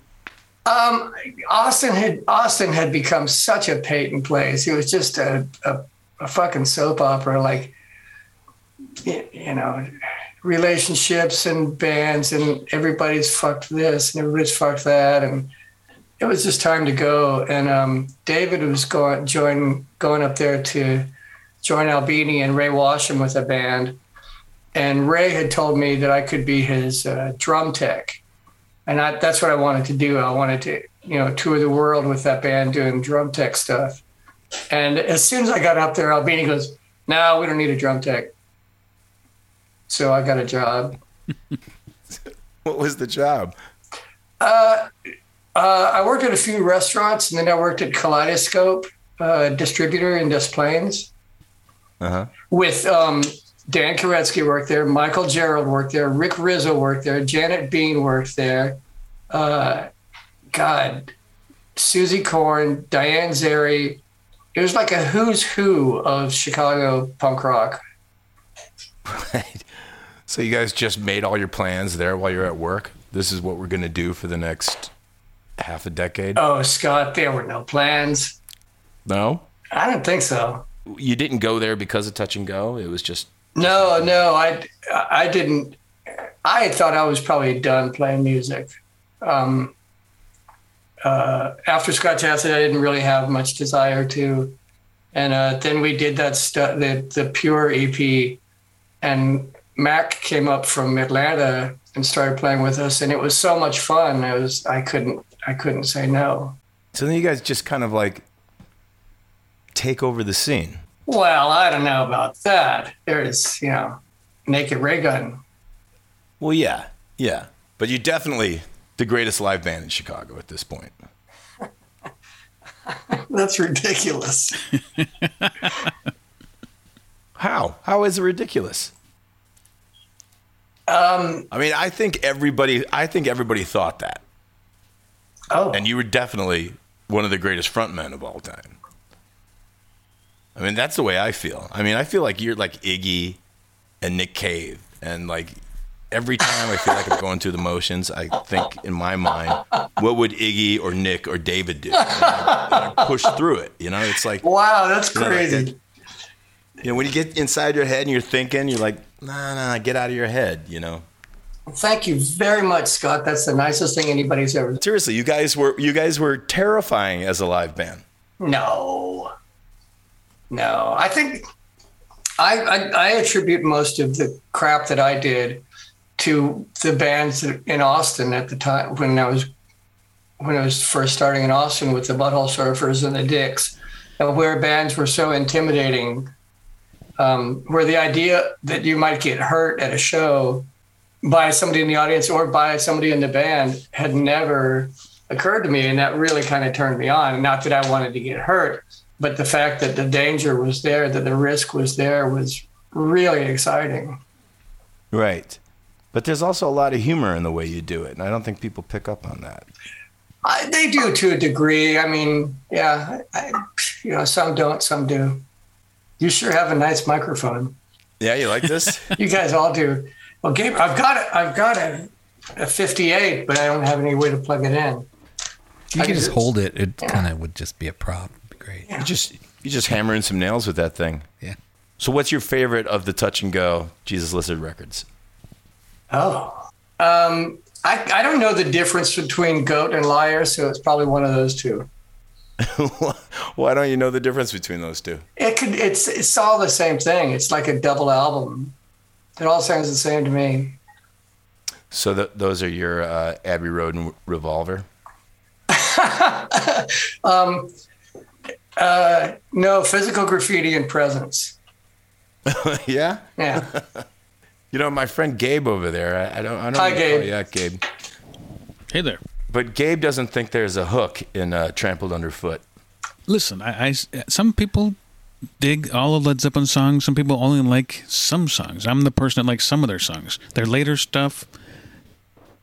Um, Austin had Austin had become such a patent place. It was just a, a, a fucking soap opera, like, you know, relationships and bands, and everybody's fucked this and everybody's fucked that. And it was just time to go. And um, David was going, join, going up there to join Albini and Ray Washam with a band. And Ray had told me that I could be his uh, drum tech. And I, that's what I wanted to do. I wanted to, you know, tour the world with that band doing drum tech stuff. And as soon as I got up there, Albini goes, no, we don't need a drum tech. So I got a job. What was the job? Uh, uh, I worked at a few restaurants, and then I worked at Kaleidoscope, uh, distributor in Des Plaines. Uh-huh. With um, Dan Koretsky worked there. Michael Gerald worked there. Rick Rizzo worked there. Janet Bean worked there. Uh, God, Susie Korn, Diane Zeri. It was like a who's who of Chicago punk rock. Right. So you guys just made all your plans there while you're at work? This is what we're going to do for the next half a decade? Oh, Scott, there were no plans. No? I don't think so. You didn't go there because of Touch and Go? It was just... No, no, I, I didn't. I thought I was probably done playing music. Um, uh, after Scratch Acid, I didn't really have much desire to. And uh, then we did that stuff, the, the Pure E P, and Mac came up from Atlanta and started playing with us, and it was so much fun. I was, I couldn't, I couldn't say no. So then you guys just kind of like take over the scene. Well, I don't know about that. There is, you know, Naked Ray Gun. Well, yeah, yeah. But you're definitely the greatest live band in Chicago at this point. That's ridiculous. How? How is it ridiculous? Um, I mean, I think everybody. I think everybody thought that. Oh. And you were definitely one of the greatest frontmen of all time. I mean, that's the way I feel. I mean, I feel like you're like Iggy and Nick Cave, and like every time I feel like I'm going through the motions, I think in my mind, what would Iggy or Nick or David do? And I, and I push through it. You know, it's like, wow, that's crazy. You know, like that, you know, when you get inside your head and you're thinking, you're like, nah, nah, get out of your head, you know. Thank you very much, Scott. That's the nicest thing anybody's ever done. Seriously, you guys were you guys were terrifying as a live band. No, no. I think I, I, I attribute most of the crap that I did to the bands in Austin at the time when I was when I was first starting in Austin with the Butthole Surfers and the Dicks, and where bands were so intimidating, um, where the idea that you might get hurt at a show by somebody in the audience or by somebody in the band had never occurred to me. And that really kind of turned me on. Not that I wanted to get hurt, but the fact that the danger was there, that the risk was there, was really exciting. Right. But there's also a lot of humor in the way you do it. And I don't think people pick up on that. I, they do to a degree. I mean, yeah, I, you know, some don't, some do. You sure have a nice microphone. Yeah. You like this? You guys all do. Well, Gabe, I've got a, I've got a, a fifty-eight, but I don't have any way to plug it in. You I can just hold it. It yeah. kind of would just be a prop. It'd be great. Yeah. You just you just hammer in some nails with that thing. Yeah. So, what's your favorite of the Touch and Go Jesus Lizard records? Oh, um, I I don't know the difference between Goat and Liar, so it's probably one of those two. Why don't you know the difference between those two? It could. It's it's all the same thing. It's like a double album. It all sounds the same to me. So th- those are your uh, Abbey Road and Revolver? um, uh, no, Physical Graffiti and Presence. Yeah? Yeah. You know, my friend Gabe over there, I, I don't I don't Hi, know. Gabe. Oh, yeah, Gabe. Hey there. But Gabe doesn't think there's a hook in uh, Trampled Underfoot. Listen, I, I some people dig all of Led Zeppelin songs. Some people only like some songs. I'm the person that likes some of their songs. Their later stuff,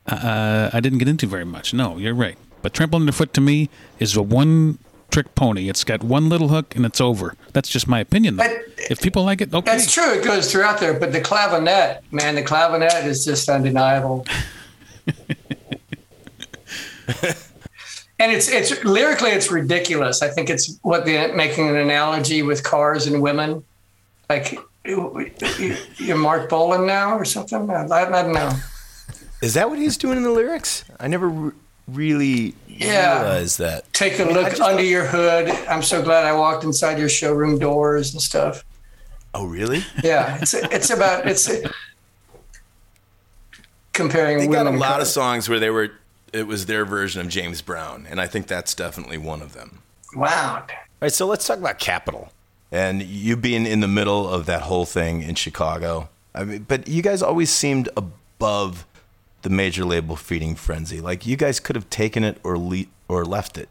uh, I didn't get into very much. No, you're right. But Trample Underfoot to me is a one-trick pony. It's got one little hook and it's over. That's just my opinion, though. But if people like it, okay. That's true. It goes throughout there. But the clavinet, man, the clavinet is just undeniable. And it's it's lyrically it's ridiculous. I think it's what the making an analogy with cars and women, like you're Mark Bolan now or something. I, I don't know. Is that what he's doing in the lyrics? I never re- really yeah. realized that. Take a I mean, look under don't... your hood. I'm so glad I walked inside your showroom doors and stuff. Oh really? Yeah. It's it's about it's comparing. They women got a lot cars. Of songs where they were. It was their version of James Brown, and I think that's definitely one of them. Wow. All right, so let's talk about Capital and you being in the middle of that whole thing in Chicago. I mean, but you guys always seemed above the major label feeding frenzy. Like you guys could have taken it or le- or left it.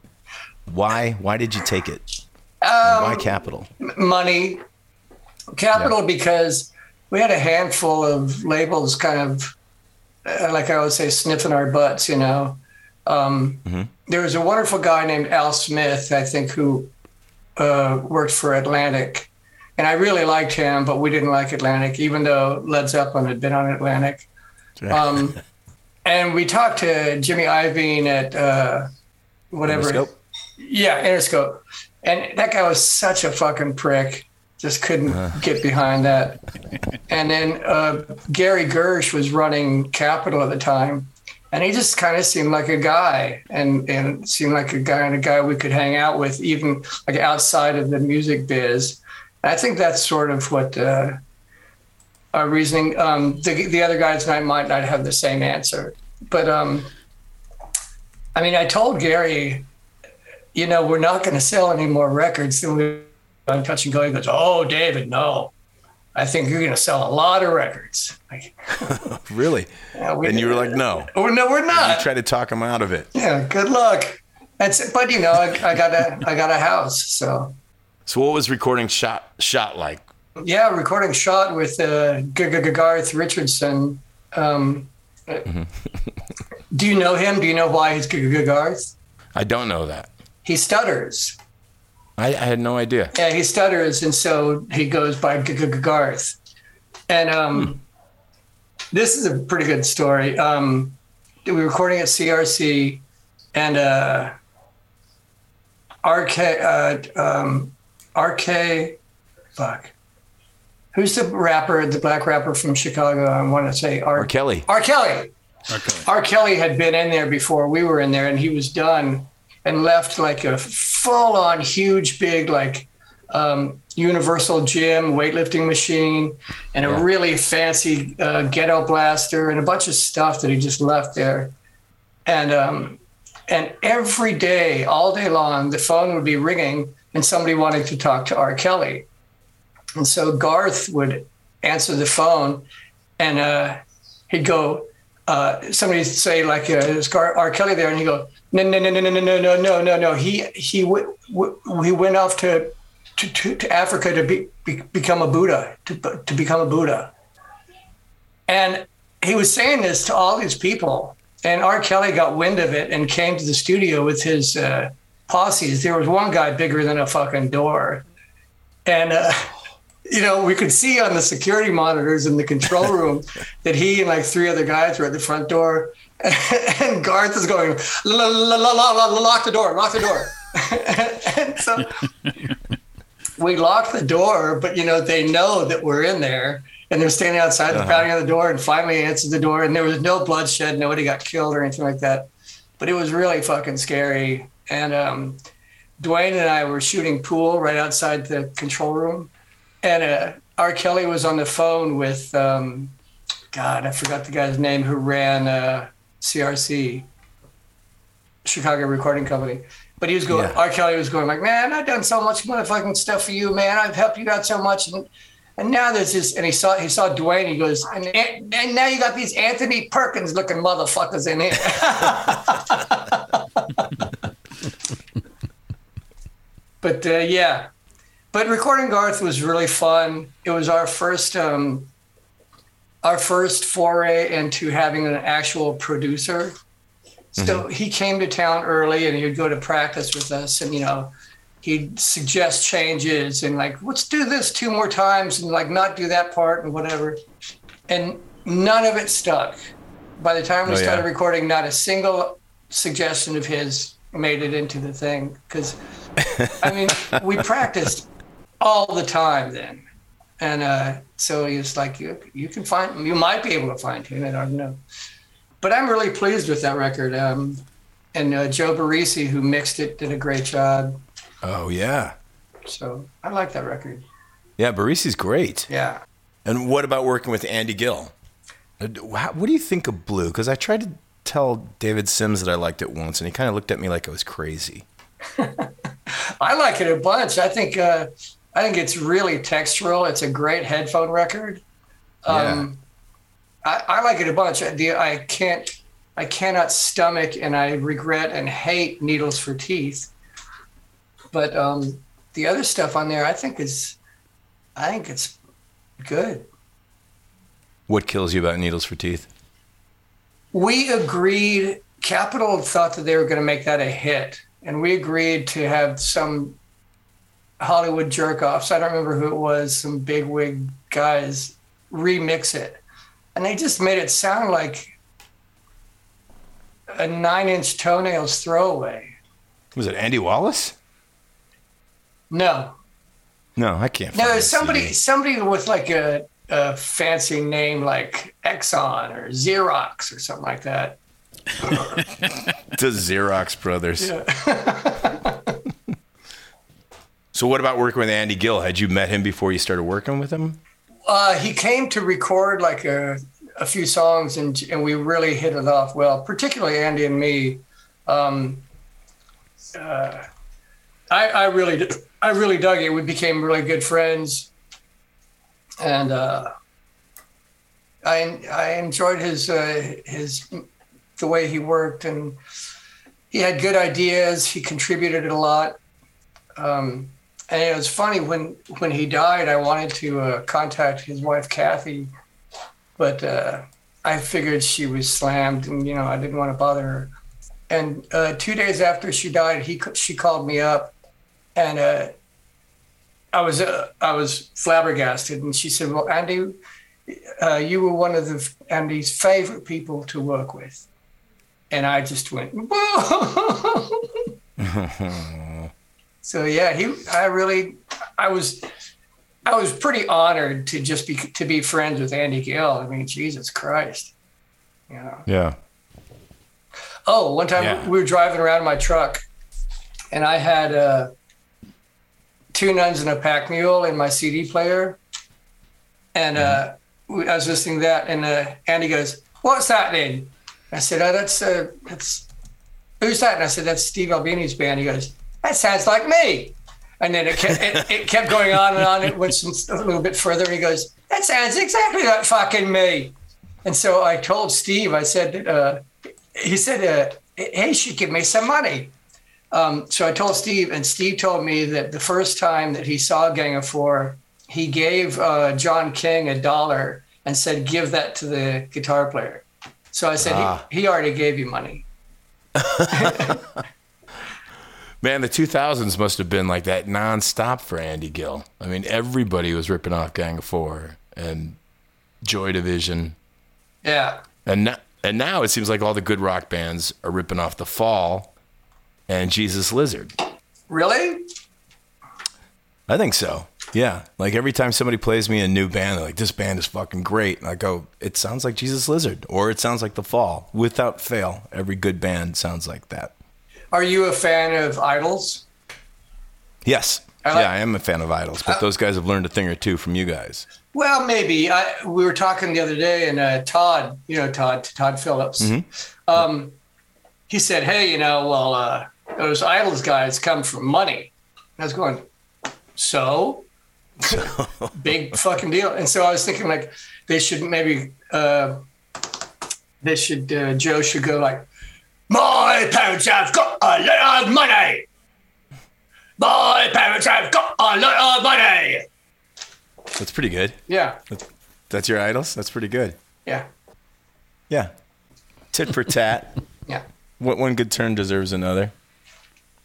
Why? Why did you take it? Um, why Capital? Money. Capital yeah. because we had a handful of labels kind of, like I would say, sniffing our butts, you know. Um, mm-hmm. There was a wonderful guy named Al Smith, I think, who uh, worked for Atlantic. And I really liked him, but we didn't like Atlantic, even though Led Zeppelin had been on Atlantic. Um, and we talked to Jimmy Iovine at uh, whatever. Interscope? Yeah, Interscope. And that guy was such a fucking prick. Just couldn't uh. get behind that. And then uh, Gary Gersh was running Capital at the time. And he just kind of seemed like a guy and, and seemed like a guy and a guy we could hang out with, even like outside of the music biz. And I think that's sort of what uh, our reasoning. Um, the, the other guys and I might not have the same answer. But um, I mean, I told Gary, you know, we're not going to sell any more records than we on Touch and Go. He goes, oh, David, no. I think you're going to sell a lot of records. Like, really? Yeah, we, and you were like, no. Or, no, we're not. And you try to talk him out of it. Yeah, good luck. That's it. But, you know, I, I got a I got a house, so. So what was recording Shot shot like? Yeah, recording Shot with uh, Garth Richardson. Um, mm-hmm. Do you know him? Do you know why he's Garth? I don't know that. he stutters. I, I had no idea. Yeah, he stutters, and so he goes by Garth. And um, hmm. this is a pretty good story. Um, we were recording at C R C, and uh, R K, uh, um, R K, fuck. Who's the rapper, the black rapper from Chicago? I want to say R. R. Kelly. R. Kelly. R. Kelly. R. Kelly had been in there before we were in there, and he was done and left like a full-on huge, big, like um, universal gym weightlifting machine and yeah. a really fancy uh, ghetto blaster and a bunch of stuff that he just left there. And um, and every day, all day long, the phone would be ringing and somebody wanted to talk to R. Kelly. And so Garth would answer the phone, and uh, he'd go, uh, somebody'd say, like, uh, is Gar- R. Kelly there? And he'd go, no, no, no, no, no, no, no, no, no, no. He he w- w- he went off to to, to, to Africa to be, be, become a Buddha, to, to become a Buddha. And he was saying this to all these people, and R. Kelly got wind of it and came to the studio with his uh, posses. There was one guy bigger than a fucking door. And... Uh, You know, we could see on the security monitors in the control room that he and like three other guys were at the front door, and Garth is going, la, la, la, la, la, lock the door, lock the door. And so we locked the door, but, you know, they know that we're in there, and they're standing outside uh-huh. pounding on the door, and finally answered the door, and there was no bloodshed. Nobody got killed or anything like that. But it was really fucking scary. And um, Dwayne and I were shooting pool right outside the control room. And uh, R. Kelly was on the phone with, um, God, I forgot the guy's name who ran uh, C R C, Chicago Recording Company. But he was going, yeah. R. Kelly was going like, man, I've done so much motherfucking stuff for you, man. I've helped you out so much. And, and now there's this, and he saw he saw Dwayne, he goes, and, and now you got these Anthony Perkins looking motherfuckers in here. But uh, yeah. But recording Garth was really fun. It was our first um, our first foray into having an actual producer. So mm-hmm. he came to town early, and he'd go to practice with us, and you know, he'd suggest changes and like, let's do this two more times and like not do that part and whatever. And none of it stuck. By the time we oh, started yeah. recording, not a single suggestion of his made it into the thing. Because I mean, we practiced all the time then, and uh, so it's like you you can find you might be able to find him. I don't know, but I'm really pleased with that record. Um, and uh, Joe Barisi, who mixed it, did a great job. Oh yeah, so I like that record. Yeah, Barisi's great. Yeah. And what about working with Andy Gill? What do you think of Blue? Because I tried to tell David Sims that I liked it once, and he kind of looked at me like I was crazy. I like it a bunch. I think. Uh, I think it's really textural. It's a great headphone record. Um, yeah. I, I like it a bunch. The, I can't, I cannot stomach, and I regret and hate Needles for Teeth. But um, the other stuff on there, I think is, I think it's good. What kills you about Needles for Teeth? We agreed. Capital thought that they were going to make that a hit, and we agreed to have some Hollywood jerk-offs, I don't remember who it was, some bigwig guys remix it. And they just made it sound like a Nine Inch Toenails throwaway. Was it Andy Wallace? No. No, I can't. No, somebody somebody with like a, a fancy name like Exxon or Xerox or something like that. The Xerox Brothers. Yeah. So what about working with Andy Gill? Had you met him before you started working with him? Uh, he came to record like a, a few songs, and and we really hit it off well, particularly Andy and me. Um, uh, I, I really I really dug it. We became really good friends, and uh, I I enjoyed his uh, his the way he worked, and he had good ideas. He contributed a lot. Um, And it was funny, when, when he died, I wanted to uh, contact his wife, Kathy, but uh, I figured she was slammed, and, you know, I didn't want to bother her. And uh, two days after she died, he she called me up, and uh, I was uh, I was flabbergasted. And she said, "Well, Andy, uh, you were one of the Andy's favorite people to work with." And I just went, "Whoa!" So yeah, he I really I was. I was pretty honored to just be to be friends with Andy Gale. I mean, Jesus Christ, you know. Yeah. Oh, one time yeah. we were driving around in my truck, and I had uh, two nuns and a pack mule in my C D player, and uh, mm. I was listening to that, and uh, Andy goes, "What's that then?" I said, "Oh, that's uh, that's who's that?" And I said, "That's Steve Albini's band." He goes, "That sounds like me." And then it kept, it, it kept going on and on. It went some, a little bit further. And he goes, "That sounds exactly like fucking me." And so I told Steve, I said, uh, he said, uh, "Hey, she give me some money." Um, so I told Steve, and Steve told me that the first time that he saw Gang of Four, he gave uh, John King a dollar and said, "Give that to the guitar player." So I said, ah. he, he already gave you money. Man, the two thousands must have been like that nonstop for Andy Gill. I mean, everybody was ripping off Gang of Four and Joy Division. Yeah. And no, and now it seems like all the good rock bands are ripping off The Fall and Jesus Lizard. Really? I think so. Yeah. Like every time somebody plays me a new band, they're like, "This band is fucking great." And I go, "It sounds like Jesus Lizard," or "It sounds like The Fall." Without fail, every good band sounds like that. Are you a fan of Idols? Yes. I like, yeah, I am a fan of Idols, but uh, those guys have learned a thing or two from you guys. Well, maybe. I, we were talking the other day, and uh, Todd, you know, Todd, Todd Phillips, mm-hmm. um, he said, "Hey, you know, well, uh, those Idols guys come from money." And I was going, "So?" Big fucking deal. And so I was thinking, like, they should maybe, uh, they should, uh, Joe should go like, "My parents have got a lot of money. My parents have got a lot of money." That's pretty good. Yeah. That's your Idols? That's pretty good. Yeah. Yeah. Tit for tat. Yeah. What one good turn deserves another.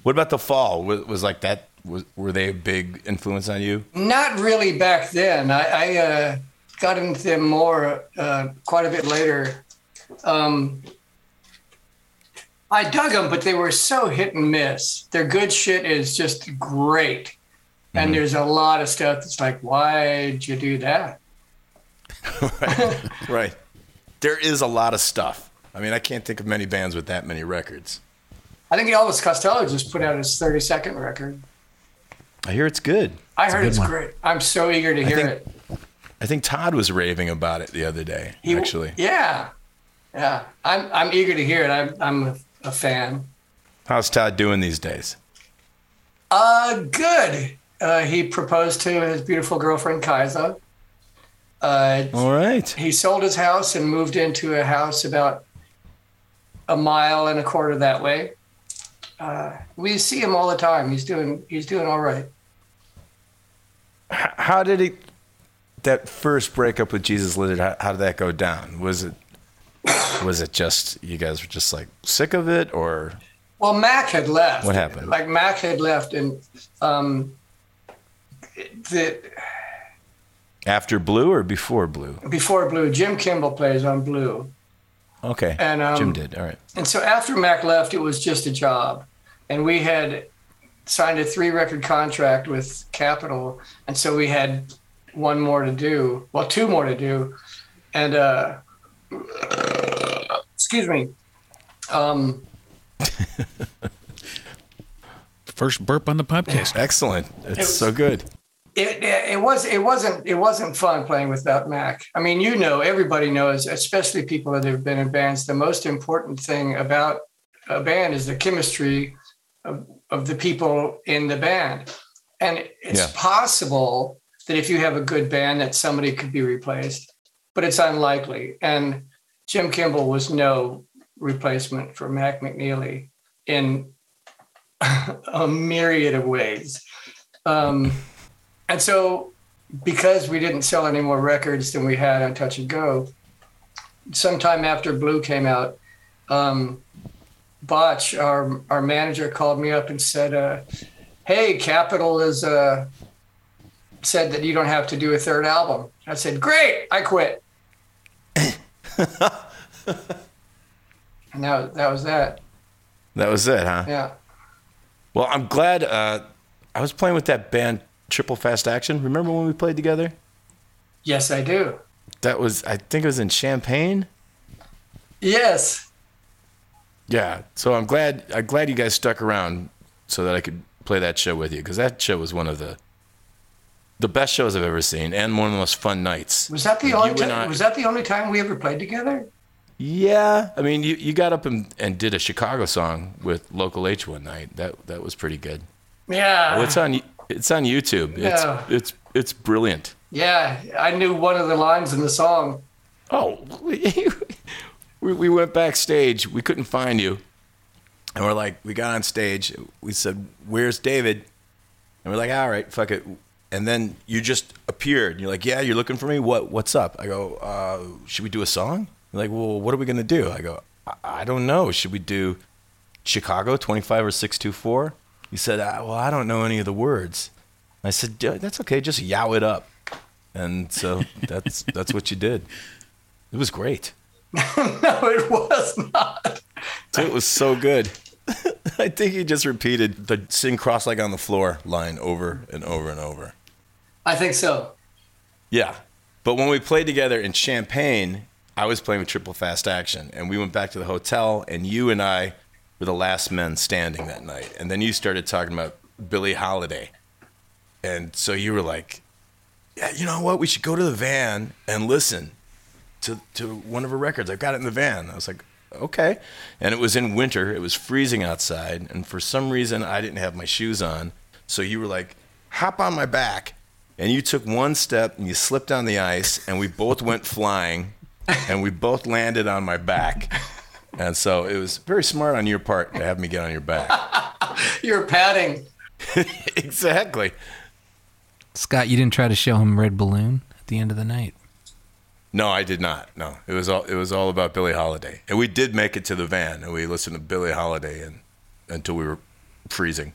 What about The Fall? Was, was like that? Was, were they a big influence on you? Not really back then. I, I uh, got into them more uh, quite a bit later. Um, I dug them, but they were so hit and miss. Their good shit is just great. Mm-hmm. And there's a lot of stuff that's like, why'd you do that? Right. Right. There is a lot of stuff. I mean, I can't think of many bands with that many records. I think Elvis Costello just put out his thirty-second record. I hear it's good. I it's heard it's one. Great. I'm so eager to I hear think, it. I think Todd was raving about it the other day, he, actually. Yeah. Yeah. I'm I'm eager to hear it. I'm I'm a fan. How's Todd doing these days? Uh, good. Uh, he proposed to his beautiful girlfriend, Kaisa. Uh, All right. He sold his house and moved into a house about a mile and a quarter that way. Uh, we see him all the time. He's doing, he's doing all right. How did he, that first breakup with Jesus Lizard, how, how did that go down? Was it, was it just, you guys were just like sick of it or? Well, Mac had left. What happened? Like Mac had left and, um, the, after Blue or before Blue? Before Blue. Jim Kimball plays on Blue. Okay. And um, Jim did. All right. And so after Mac left, it was just a job. And we had signed a three record contract with Capital. And so we had one more to do, well, two more to do. And, uh, excuse me. Um, First burp on the podcast. Excellent. It's it was, so good. It, it, it was, it wasn't, it wasn't fun playing without Mac. I mean, you know, everybody knows, especially people that have been in bands. The most important thing about a band is the chemistry of, of the people in the band. And it's yeah. possible that if you have a good band that somebody could be replaced, but it's unlikely. And Jim Kimball was no replacement for Mac McNeely in a myriad of ways. Um, And so because we didn't sell any more records than we had on Touch and Go, sometime after Blue came out, um, Botch, our our manager, called me up and said, uh, hey, Capital is uh, said that you don't have to do a third album. I said, great, I quit. And that, that was that. That was it, huh? Yeah. Well, I'm glad uh, I was playing with that band Triple Fast Action. Remember when we played together? Yes, I do. That was, I think it was in Champaign. Yes. Yeah. So I'm glad, I'm glad you guys stuck around so that I could play that show with you, because that show was one of the the best shows I've ever seen and one of the most fun nights. Was that the only time? I, was that the only time we ever played together? Yeah. I mean, you, you got up and, and did a Chicago song with Local H one night. That that was pretty good. Yeah. Well, it's on it's on YouTube. Yeah. It's it's it's brilliant. Yeah, I knew one of the lines in the song. Oh, we, we, we went backstage. We couldn't find you. And we're like, we got on stage. We said, where's David? And we're like, all right, fuck it. And then you just appeared. And you're like, yeah, you're looking for me? What? What's up? I go, uh, should we do a song? You're like, well, what are we going to do? I go, I, I don't know. Should we do Chicago twenty-five or six two four? You said, I, well, I don't know any of the words. And I said, that's okay. Just yow it up. And so that's that's what you did. It was great. No, it was not. It was so good. I think you just repeated the sing cross-legged on the floor line over and over and over. I think so. Yeah. But when we played together in Champaign, I was playing with Triple Fast Action. And we went back to the hotel, and you and I were the last men standing that night. And then you started talking about Billie Holiday. And so you were like, yeah, you know what? We should go to the van and listen to to one of her records. I've got it in the van. I was like, okay. And it was in winter. It was freezing outside. And for some reason, I didn't have my shoes on. So you were like, hop on my back. And you took one step and you slipped on the ice. And we both went flying. And we both landed on my back. And so it was very smart on your part to have me get on your back. You're padding. Exactly. Scott, you didn't try to show him Red Balloon at the end of the night. No, I did not. No, it was all it was all about Billie Holiday, and we did make it to the van, and we listened to Billie Holiday and, until we were freezing.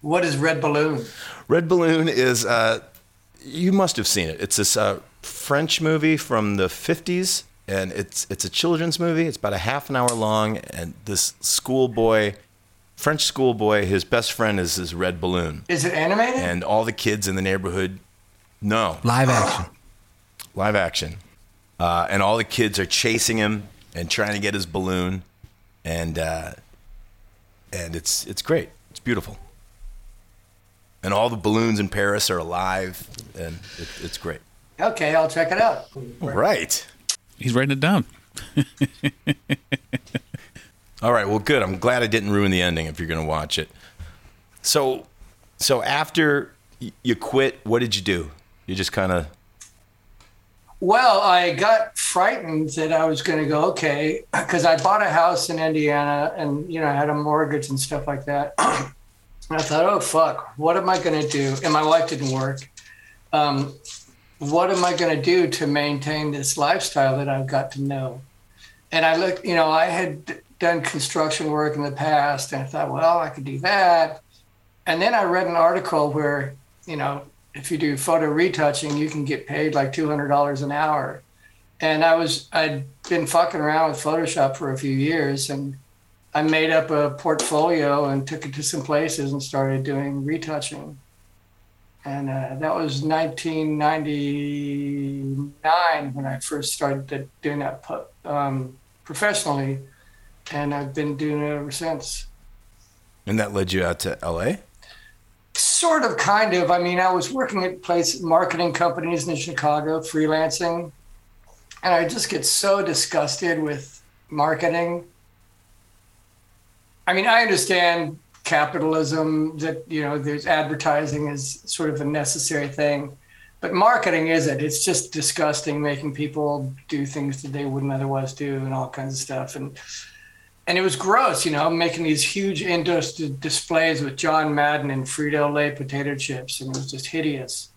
What is Red Balloon? Red Balloon is uh, you must have seen it. It's this uh, French movie from the fifties, and it's it's a children's movie. It's about a half an hour long, and this schoolboy. French schoolboy, his best friend is his red balloon. Is it animated? And all the kids in the neighborhood, no. Live action. Live action. Uh, and all the kids are chasing him and trying to get his balloon. And uh, and it's it's great. It's beautiful. And all the balloons in Paris are alive. And it, it's great. Okay, I'll check it out. All right. He's writing it down. All right, well, good. I'm glad I didn't ruin the ending if you're going to watch it. So so after you quit, what did you do? You just kind of... Well, I got frightened that I was going to go, okay, because I bought a house in Indiana and, you know, I had a mortgage and stuff like that. And I thought, oh, fuck, what am I going to do? And my wife didn't work. Um, what am I going to do to maintain this lifestyle that I've got to know? And I looked, you know, I had... done construction work in the past, and I thought, well, I could do that. And then I read an article where, you know, if you do photo retouching, you can get paid like two hundred dollars an hour. And I was, I'd been fucking around with Photoshop for a few years, and I made up a portfolio and took it to some places and started doing retouching. And uh, that was nineteen ninety-nine when I first started doing that um, professionally. And I've been doing it ever since. And that led you out to L A? Sort of, kind of. I mean, I was working at place marketing companies in Chicago, freelancing. And I just get so disgusted with marketing. I mean, I understand capitalism, that, you know, there's advertising is sort of a necessary thing. But marketing isn't. It's just disgusting, making people do things that they wouldn't otherwise do and all kinds of stuff. And And it was gross, you know, making these huge indoor displays with John Madden and Frito-Lay potato chips, and it was just hideous.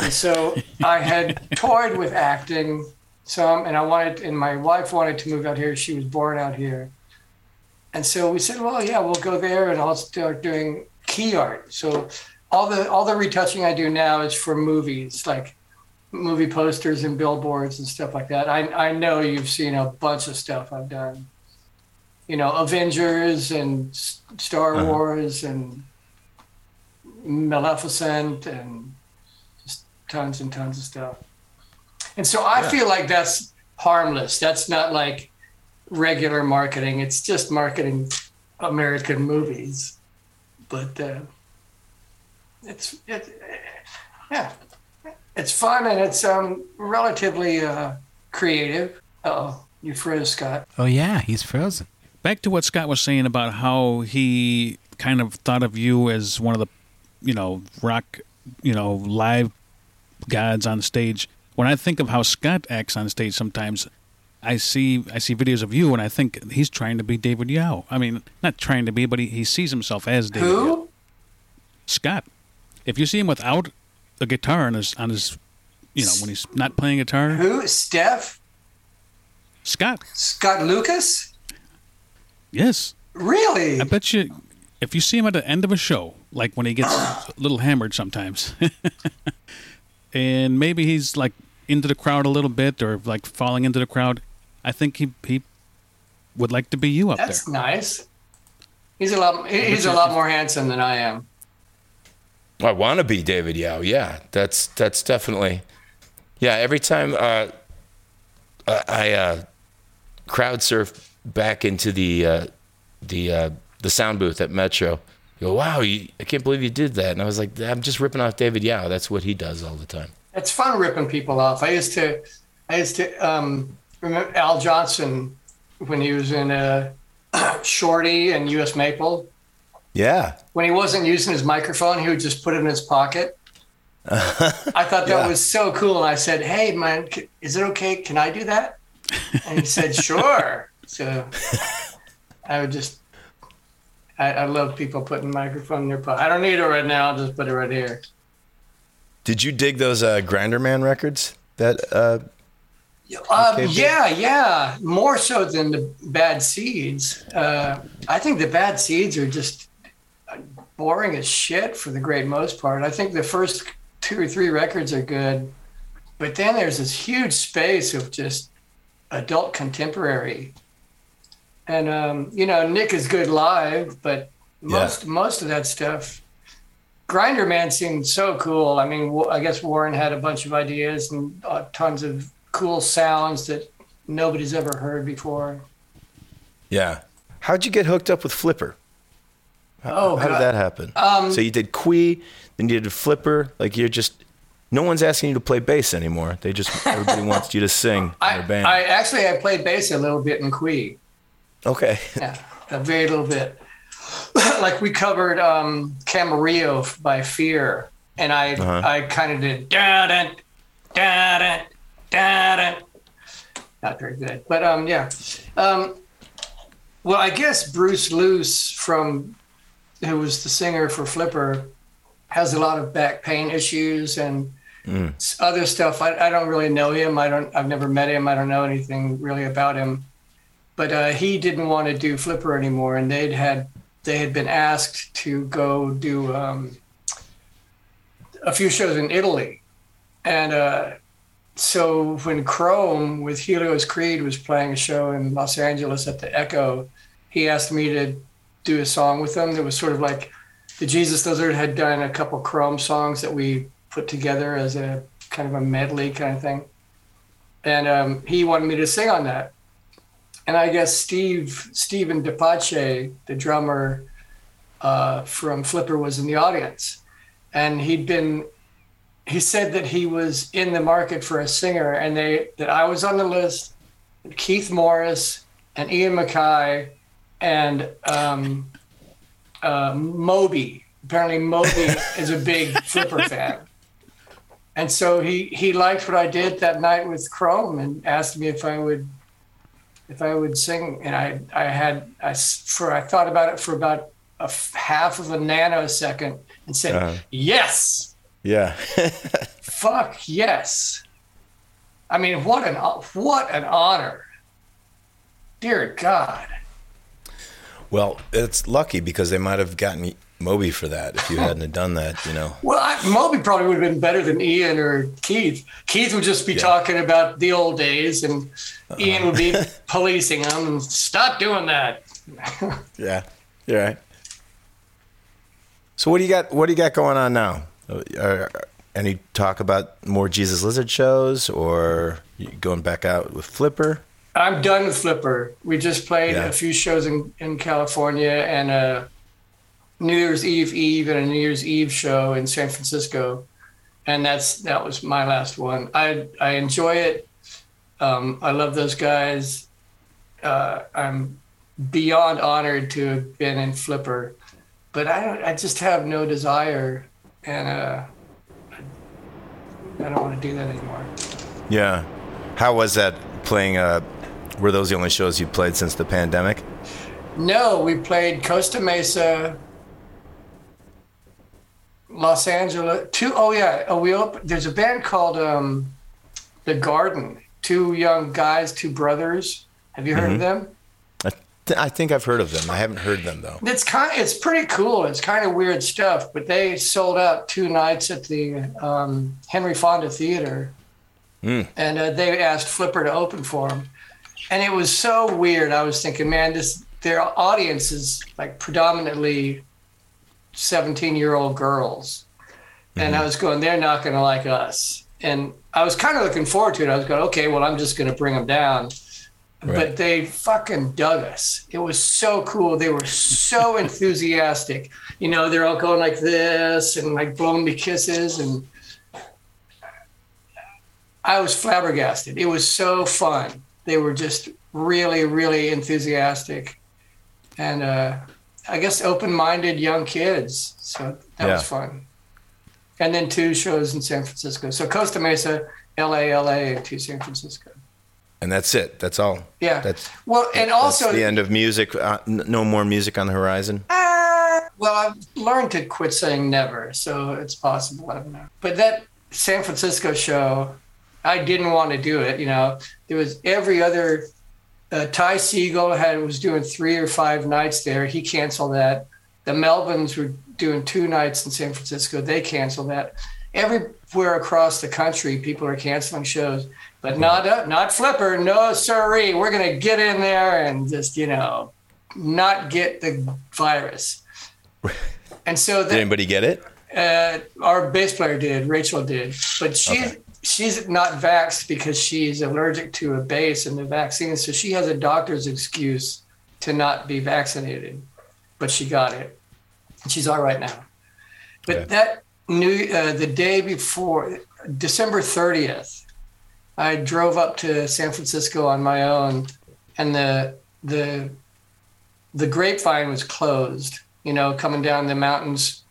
And so I had toyed with acting some, and I wanted, and my wife wanted to move out here. She was born out here. And so we said, well, yeah, we'll go there and I'll start doing key art. So all the all the retouching I do now is for movies, like movie posters and billboards and stuff like that. I I know you've seen a bunch of stuff I've done. You know, Avengers and Star uh-huh. Wars and Maleficent and just tons and tons of stuff. And so I yeah. feel like that's harmless. That's not like regular marketing. It's just marketing American movies. But uh, it's, it, yeah, it's fun and it's um, relatively uh, creative. Uh-oh, you froze, Scott. Oh, yeah, he's frozen. Back to what Scott was saying about how he kind of thought of you as one of the, you know, rock, you know, live gods on stage. When I think of how Scott acts on stage sometimes, I see I see videos of you and I think he's trying to be David Yow. I mean, not trying to be, but he, he sees himself as David Who? Yow. Scott. If you see him without a guitar on his, on his, you know, when he's not playing guitar. Who? Steph? Scott. Scott Lucas? Yes. Really? I bet you, if you see him at the end of a show, like when he gets a little hammered sometimes, and maybe he's like into the crowd a little bit or like falling into the crowd, I think he he would like to be you up That's there. That's nice. He's a lot he's a lot more handsome than I am. I want to be David Yow. Yeah, that's that's definitely. Yeah, every time uh, I uh, crowd surf back into the uh, the uh, the sound booth at Metro, you go, wow, you, I can't believe you did that. And I was like, I'm just ripping off David Yow. That's what he does all the time. It's fun ripping people off. I used to, I used to um, remember Al Johnson when he was in uh, Shorty and U S Maple. Yeah. When he wasn't using his microphone, he would just put it in his pocket. I thought that yeah. was so cool. And I said, hey, man, is it okay? Can I do that? And he said, sure. So I would just, I, I love people putting microphone in their pocket. I don't need it right now. I'll just put it right here. Did you dig those uh, Grinder Man records? That uh, uh, yeah, in? yeah, more so than the Bad Seeds. Uh, I think the Bad Seeds are just boring as shit for the great most part. I think the first two or three records are good, but then there's this huge space of just adult contemporary. And um, you know, Nick is good live, but most yeah. most of that stuff. Grinder Man seemed so cool. I mean, I guess Warren had a bunch of ideas and uh, tons of cool sounds that nobody's ever heard before. Yeah. How'd you get hooked up with Flipper? How, oh, how God. did that happen? Um, so you did Quee, then you did Flipper. Like you're just, no one's asking you to play bass anymore. They just, everybody wants you to sing I, in their band. I actually, I played bass a little bit in Quee. Okay. Yeah, a very little bit. Like we covered um, Camarillo by Fear, and I uh-huh. I kind of did da da da da da. Not very good, but um yeah, um well I guess Bruce Luce from who was the singer for Flipper has a lot of back pain issues and mm. other stuff. I, I don't really know him. I don't. I've never met him. I don't know anything really about him. But uh, he didn't want to do Flipper anymore, and they'd had. They had been asked to go do um, a few shows in Italy. And uh, so when Chrome with Helios Creed was playing a show in Los Angeles at the Echo, he asked me to do a song with them. That was sort of like the Jesus Lizard had done a couple Chrome songs that we put together as a kind of a medley kind of thing. And um, he wanted me to sing on that. And I guess Steve, Steven DePace, the drummer uh, from Flipper, was in the audience. And he'd been, he said that he was in the market for a singer and they that I was on the list, Keith Morris and Ian Mackay and um, uh, Moby. Apparently Moby is a big Flipper fan. And so he, he liked what I did that night with Chrome and asked me if I would If I would sing, and I, I had, I for I thought about it for about a f- half of a nanosecond and said, uh, yes. Yeah. Fuck yes. I mean, what an what an honor. Dear God. Well, it's lucky because they might have gotten Moby for that if you hadn't have done that, you know. Well, I, Moby probably would have been better than Ian or Keith. Keith would just be yeah. talking about the old days, and uh-huh. Ian would be policing him and stop doing that. Yeah, you're right. So what do you got? What do you got going on now? Are, any talk about more Jesus Lizard shows, or you going back out with Flipper? I'm done with Flipper. We just played yeah. a few shows in, in California and a New Year's Eve Eve and a New Year's Eve show in San Francisco. And that's that was my last one. I I enjoy it. Um, I love those guys. Uh, I'm beyond honored to have been in Flipper, but I don't, I just have no desire, and uh, I don't want to do that anymore. Yeah. How was that playing uh were those the only shows you played since the pandemic? No, we played Costa Mesa, Los Angeles. Two, oh yeah, oh, we opened, there's a band called um, The Garden. Two young guys, two brothers. Have you heard mm-hmm. of them? I, th- I think I've heard of them. I haven't heard them though. It's kind, it's pretty cool. It's kind of weird stuff, but they sold out two nights at the um, Henry Fonda Theater, mm. and uh, they asked Flipper to open for them, and it was so weird. I was thinking, man, this. Their audience is like predominantly seventeen-year-old girls. Mm-hmm. And I was going, they're not going to like us. And I was kind of looking forward to it. I was going, okay, well, I'm just going to bring them down. Right. But they fucking dug us. It was so cool. They were so enthusiastic. You know, they're all going like this and like blowing me kisses. And I was flabbergasted. It was so fun. They were just really, really enthusiastic. And uh, I guess open-minded young kids. So that yeah. was fun. And then two shows in San Francisco. So Costa Mesa, L A, L A, and two San Francisco. And that's it. That's all. Yeah. That's well, and also that's the end of music. Uh, no more music on the horizon. Uh, well, I've learned to quit saying never, so it's possible. I don't know. But that San Francisco show, I didn't want to do it. You know, there was every other. Uh, Ty Segall had was doing three or five nights there. He canceled that. The Melvins were doing two nights in San Francisco. They canceled that. Everywhere across the country, people are canceling shows, but not uh, not Flipper. No, sorry. We're going to get in there and just, you know, not get the virus. And so that, did anybody get it? Uh, our bass player did. Rachel did. But she. Okay. She's not vaxxed because she's allergic to a base and the vaccine. So she has a doctor's excuse to not be vaccinated, but she got it. She's all right now. But yeah. that new, uh, the day before, December thirtieth, I drove up to San Francisco on my own, and the, the, the Grapevine was closed, you know, coming down the mountains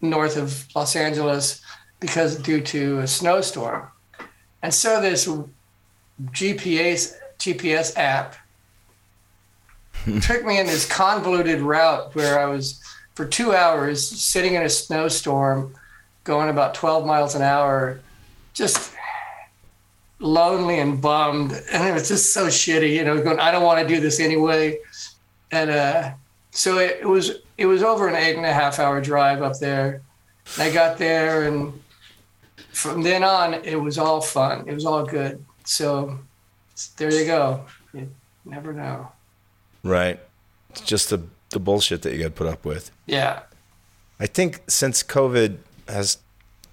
north of Los Angeles, because due to a snowstorm. And so this G P S G P S app took me in this convoluted route where I was for two hours sitting in a snowstorm, going about twelve miles an hour, just lonely and bummed. And it was just so shitty, you know, going, I don't want to do this anyway. And uh, so it, it was it was over an eight and a half hour drive up there. I got there, and from then on, it was all fun. It was all good. So there you go. You never know. Right. It's just the, the bullshit that you got put up with. Yeah. I think since COVID has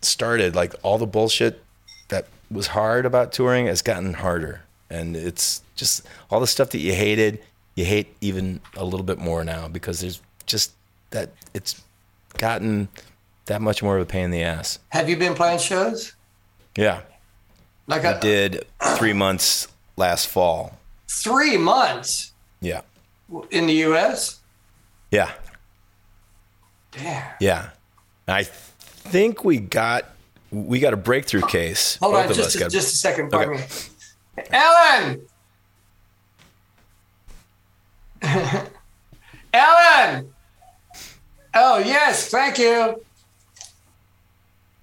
started, like all the bullshit that was hard about touring has gotten harder. And it's just all the stuff that you hated, you hate even a little bit more now because there's just that it's gotten that much more of a pain in the ass. Have you been playing shows? Yeah. Like I, I did three months last fall. Three months? Yeah. In the U S? Yeah. Damn. Yeah. I think we got we got a breakthrough case. Hold Both on just a, got... just a second. Pardon okay. me. Ellen! Ellen! Oh, yes. Thank you.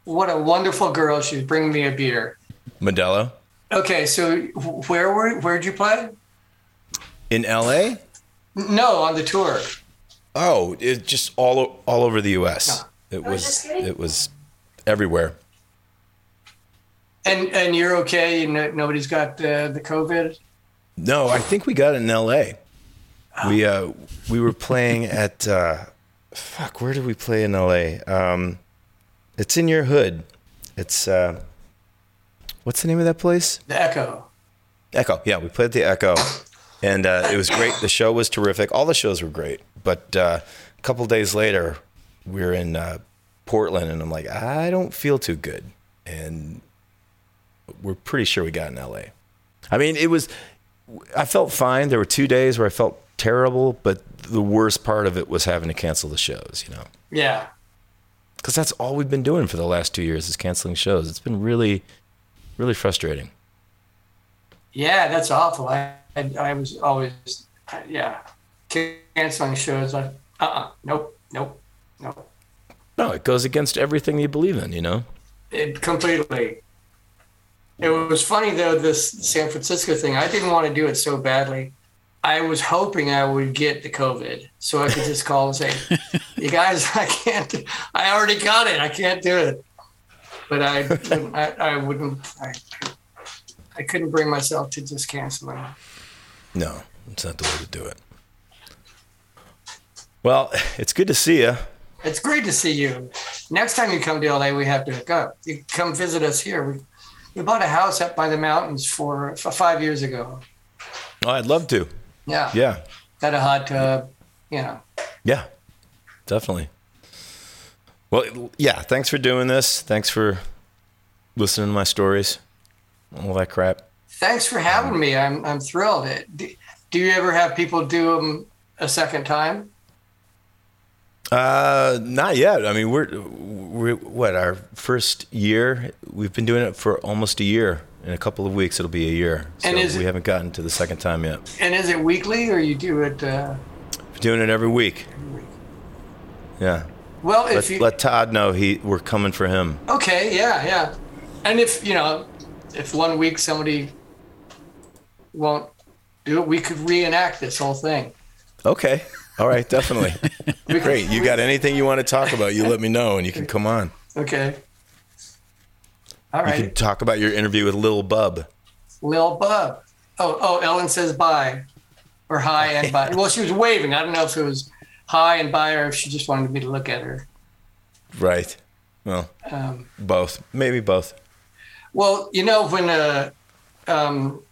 What a wonderful girl. She's bringing me a beer. Modelo. Okay, so where were where'd you play? In L A? No, on the tour. Oh, it just all all over the U S No. It was, was it was everywhere. And and you're okay? No, nobody's got uh, the COVID? No, I think we got it in L A. Oh. We uh we were playing at uh, fuck. Where did we play in L A? Um, it's in your hood. It's uh, what's the name of that place? The Echo. Echo. Yeah, we played at the Echo. And uh, it was great. The show was terrific. All the shows were great. But uh, a couple of days later, we were in uh, Portland, and I'm like, I don't feel too good. And we're pretty sure we got in L A. I mean, it was, I felt fine. There were two days where I felt terrible, but the worst part of it was having to cancel the shows, you know? Yeah. Because that's all we've been doing for the last two years is canceling shows. It's been really, really frustrating. Yeah, that's awful. I I, I was always, yeah, canceling shows. Like, uh-uh, nope, nope, nope. No, it goes against everything you believe in, you know? It completely. It was funny, though, this San Francisco thing. I didn't want to do it so badly. I was hoping I would get the COVID so I could just call and say, you guys, I can't, do, I already got it. I can't do it. But I, I, I wouldn't, I, I couldn't bring myself to just cancel it. No, it's not the way to do it. Well, it's good to see you. It's great to see you. Next time you come to L A, we have to hook up. You come visit us here. We, we bought a house up by the mountains for, for five years ago. Oh, I'd love to. Yeah. Yeah. Got a hot tub, you know. Yeah, definitely. Well, yeah, thanks for doing this. Thanks for listening to my stories, all that crap. Thanks for having me. I'm I'm thrilled. Do, do you ever have people do them a second time? Uh, not yet. I mean, we're, we're what our first year. We've been doing it for almost a year. In a couple of weeks, it'll be a year. So and is we it, haven't gotten to the second time yet. And is it weekly, or you do it? Uh... We're doing it every week. Every week. Yeah. Well, if let, you... let Todd know he we're coming for him. Okay. Yeah. Yeah. And if you know, if one week somebody won't do it, we could reenact this whole thing. Okay. All right. Definitely. Great. You got anything you want to talk about, you let me know and you can come on. Okay. All right. You can talk about your interview with Lil Bub. Lil Bub. Oh, oh, Ellen says bye or hi and bye. Well, she was waving. I don't know if it was hi and bye or if she just wanted me to look at her. Right. Well, um, both. Maybe both. Well, you know, when uh, um,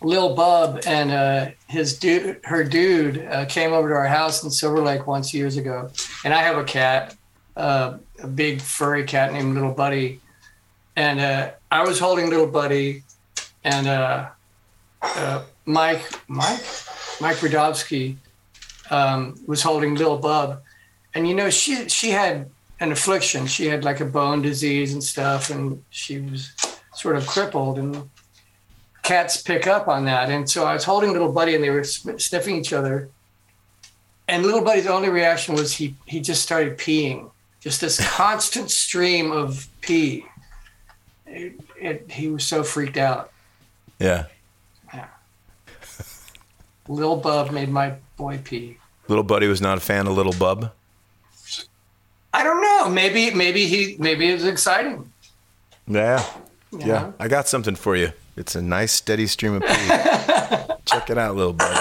Lil Bub and uh, his dude, her dude, uh, came over to our house in Silver Lake once years ago, and I have a cat, uh, a big furry cat named Little Buddy, and uh, I was holding Little Buddy, and uh, uh, Mike, Mike, Mike Radovsky um, was holding Lil Bub, and you know, she she had an affliction. She had like a bone disease and stuff, and she was sort of crippled, and cats pick up on that. And so I was holding Little Buddy, and they were sniffing each other, and Little Buddy's only reaction was he he just started peeing, just this constant stream of pee. It, it, he was so freaked out. Yeah. Yeah. Lil Bub made my boy pee. Little Buddy was not a fan of Little Bub? I don't know. Maybe, maybe he, maybe it was exciting. Yeah. yeah, yeah. I got something for you. It's a nice steady stream of pee. Check it out, Lil Bub.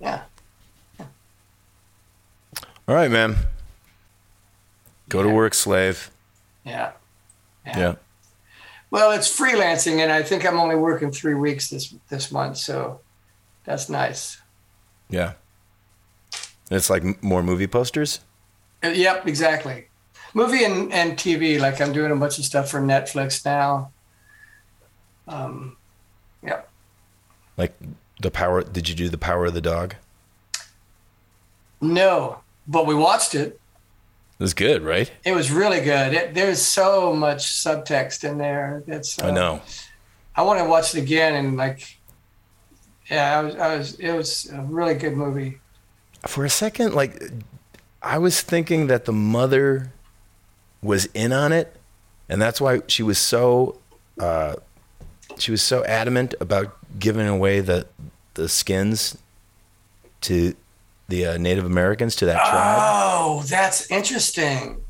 Yeah. yeah. All right, man. Go yeah. to work, slave. Yeah. yeah. Yeah. Well, it's freelancing, and I think I'm only working three weeks this this month, so that's nice. Yeah. It's like more movie posters? Yep, exactly. Movie and, and T V. Like I'm doing a bunch of stuff for Netflix now. Um, yeah. Like the power. Did you do the Power of the Dog? No, but we watched it. It was good, right? It was really good. It, there's so much subtext in there. That's. Uh, I know. I want to watch it again and like. Yeah, I was. I was. It was a really good movie. For a second, like. I was thinking that the mother was in on it, and that's why she was so uh, she was so adamant about giving away the the skins to the uh, Native Americans, to that oh, tribe. Oh, that's interesting.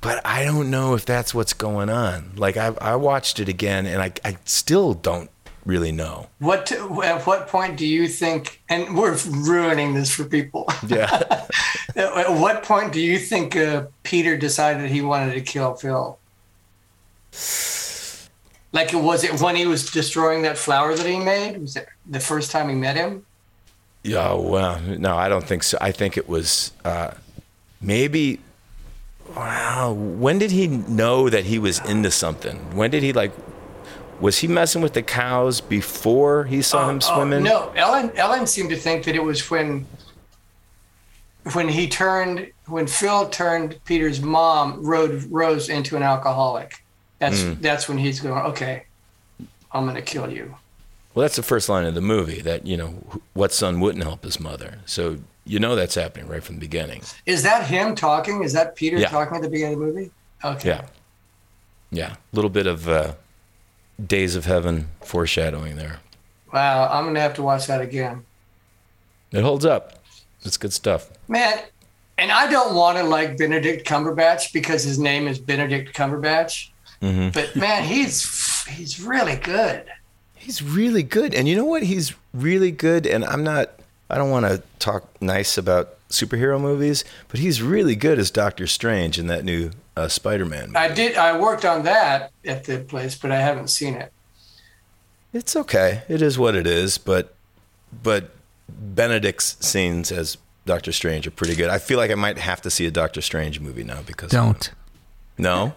But I don't know if that's what's going on. Like, I I watched it again, and I, I still don't really know. What to, at what point do you think, and we're ruining this for people. Yeah. At what point do you think uh, Peter decided he wanted to kill Phil? Like, was it when he was destroying that flower that he made? Was it the first time he met him? Yeah, well, no, I don't think so. I think it was uh, maybe... Wow. When did he know that he was into something? When did he, like, was he messing with the cows before he saw uh, him swimming? Uh, no, Ellen Ellen seemed to think that it was when when he turned, when Phil turned Peter's mom, rode, Rose, into an alcoholic. That's mm. that's when he's going, okay, I'm going to kill you. Well, that's the first line of the movie, that, you know, what son wouldn't help his mother? So you know that's happening right from the beginning. Is that him talking? Is that Peter yeah. talking at the beginning of the movie? Okay. Yeah. Yeah. A little bit of uh, Days of Heaven foreshadowing there. Wow. I'm going to have to watch that again. It holds up. It's good stuff. Man, and I don't want to like Benedict Cumberbatch because his name is Benedict Cumberbatch. Mm-hmm. But, man, he's he's really good. He's really good. And you know what? He's really good, and I'm not... I don't want to talk nice about superhero movies, but he's really good as Doctor Strange in that new uh, Spider-Man movie. I did. I worked on that at the place, but I haven't seen it. It's okay. It is what it is. But but Benedict's scenes as Doctor Strange are pretty good. I feel like I might have to see a Doctor Strange movie now because don't. No.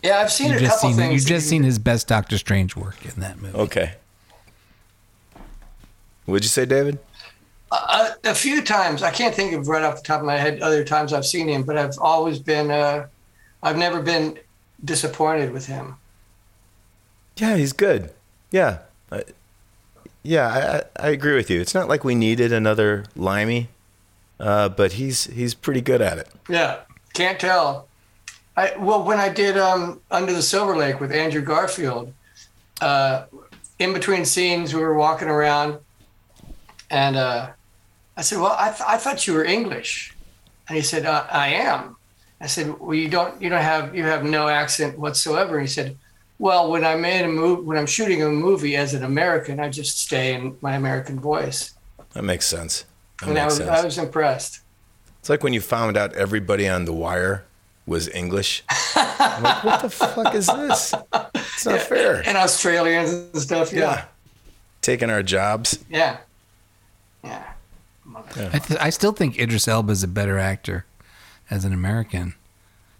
Yeah, I've seen you've a couple seen, things. You've just seen his best Doctor Strange work in that movie. Okay. What'd you say, David? Uh, a few times. I can't think of right off the top of my head other times I've seen him, but I've always been, uh, I've never been disappointed with him. Yeah, he's good. Yeah. Uh, yeah, I, I agree with you. It's not like we needed another Limey, uh, but he's he's pretty good at it. Yeah, can't tell. I Well, when I did um, Under the Silver Lake with Andrew Garfield, uh, in between scenes we were walking around, and uh, I said, well, I, th- I thought you were English. And he said, uh, I am. I said, well, you don't, you don't have, you have no accent whatsoever. And he said, well, when I'm in a movie, when I'm shooting a movie as an American, I just stay in my American voice. That makes sense. That and makes I, was, sense. I was impressed. It's like when you found out everybody on The Wire was English. I'm like, what the fuck is this? It's not yeah, fair. And Australians and stuff. Yeah. yeah. Taking our jobs. Yeah. Yeah. yeah. I, th- I still think Idris Elba is a better actor as an American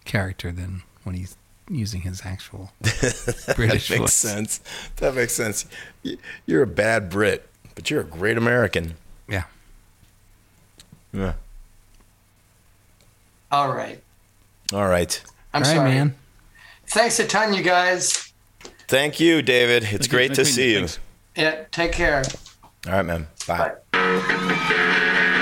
character than when he's using his actual British voice. That makes sense. That makes sense. You're a bad Brit, but you're a great American. Yeah. Yeah. All right. All right. I'm All right, sorry, man. Thanks a ton, you guys. Thank you, David. It's thank great you, to see you. Thanks. Yeah. Take care. All right, man. Bye. Bye. Thank you.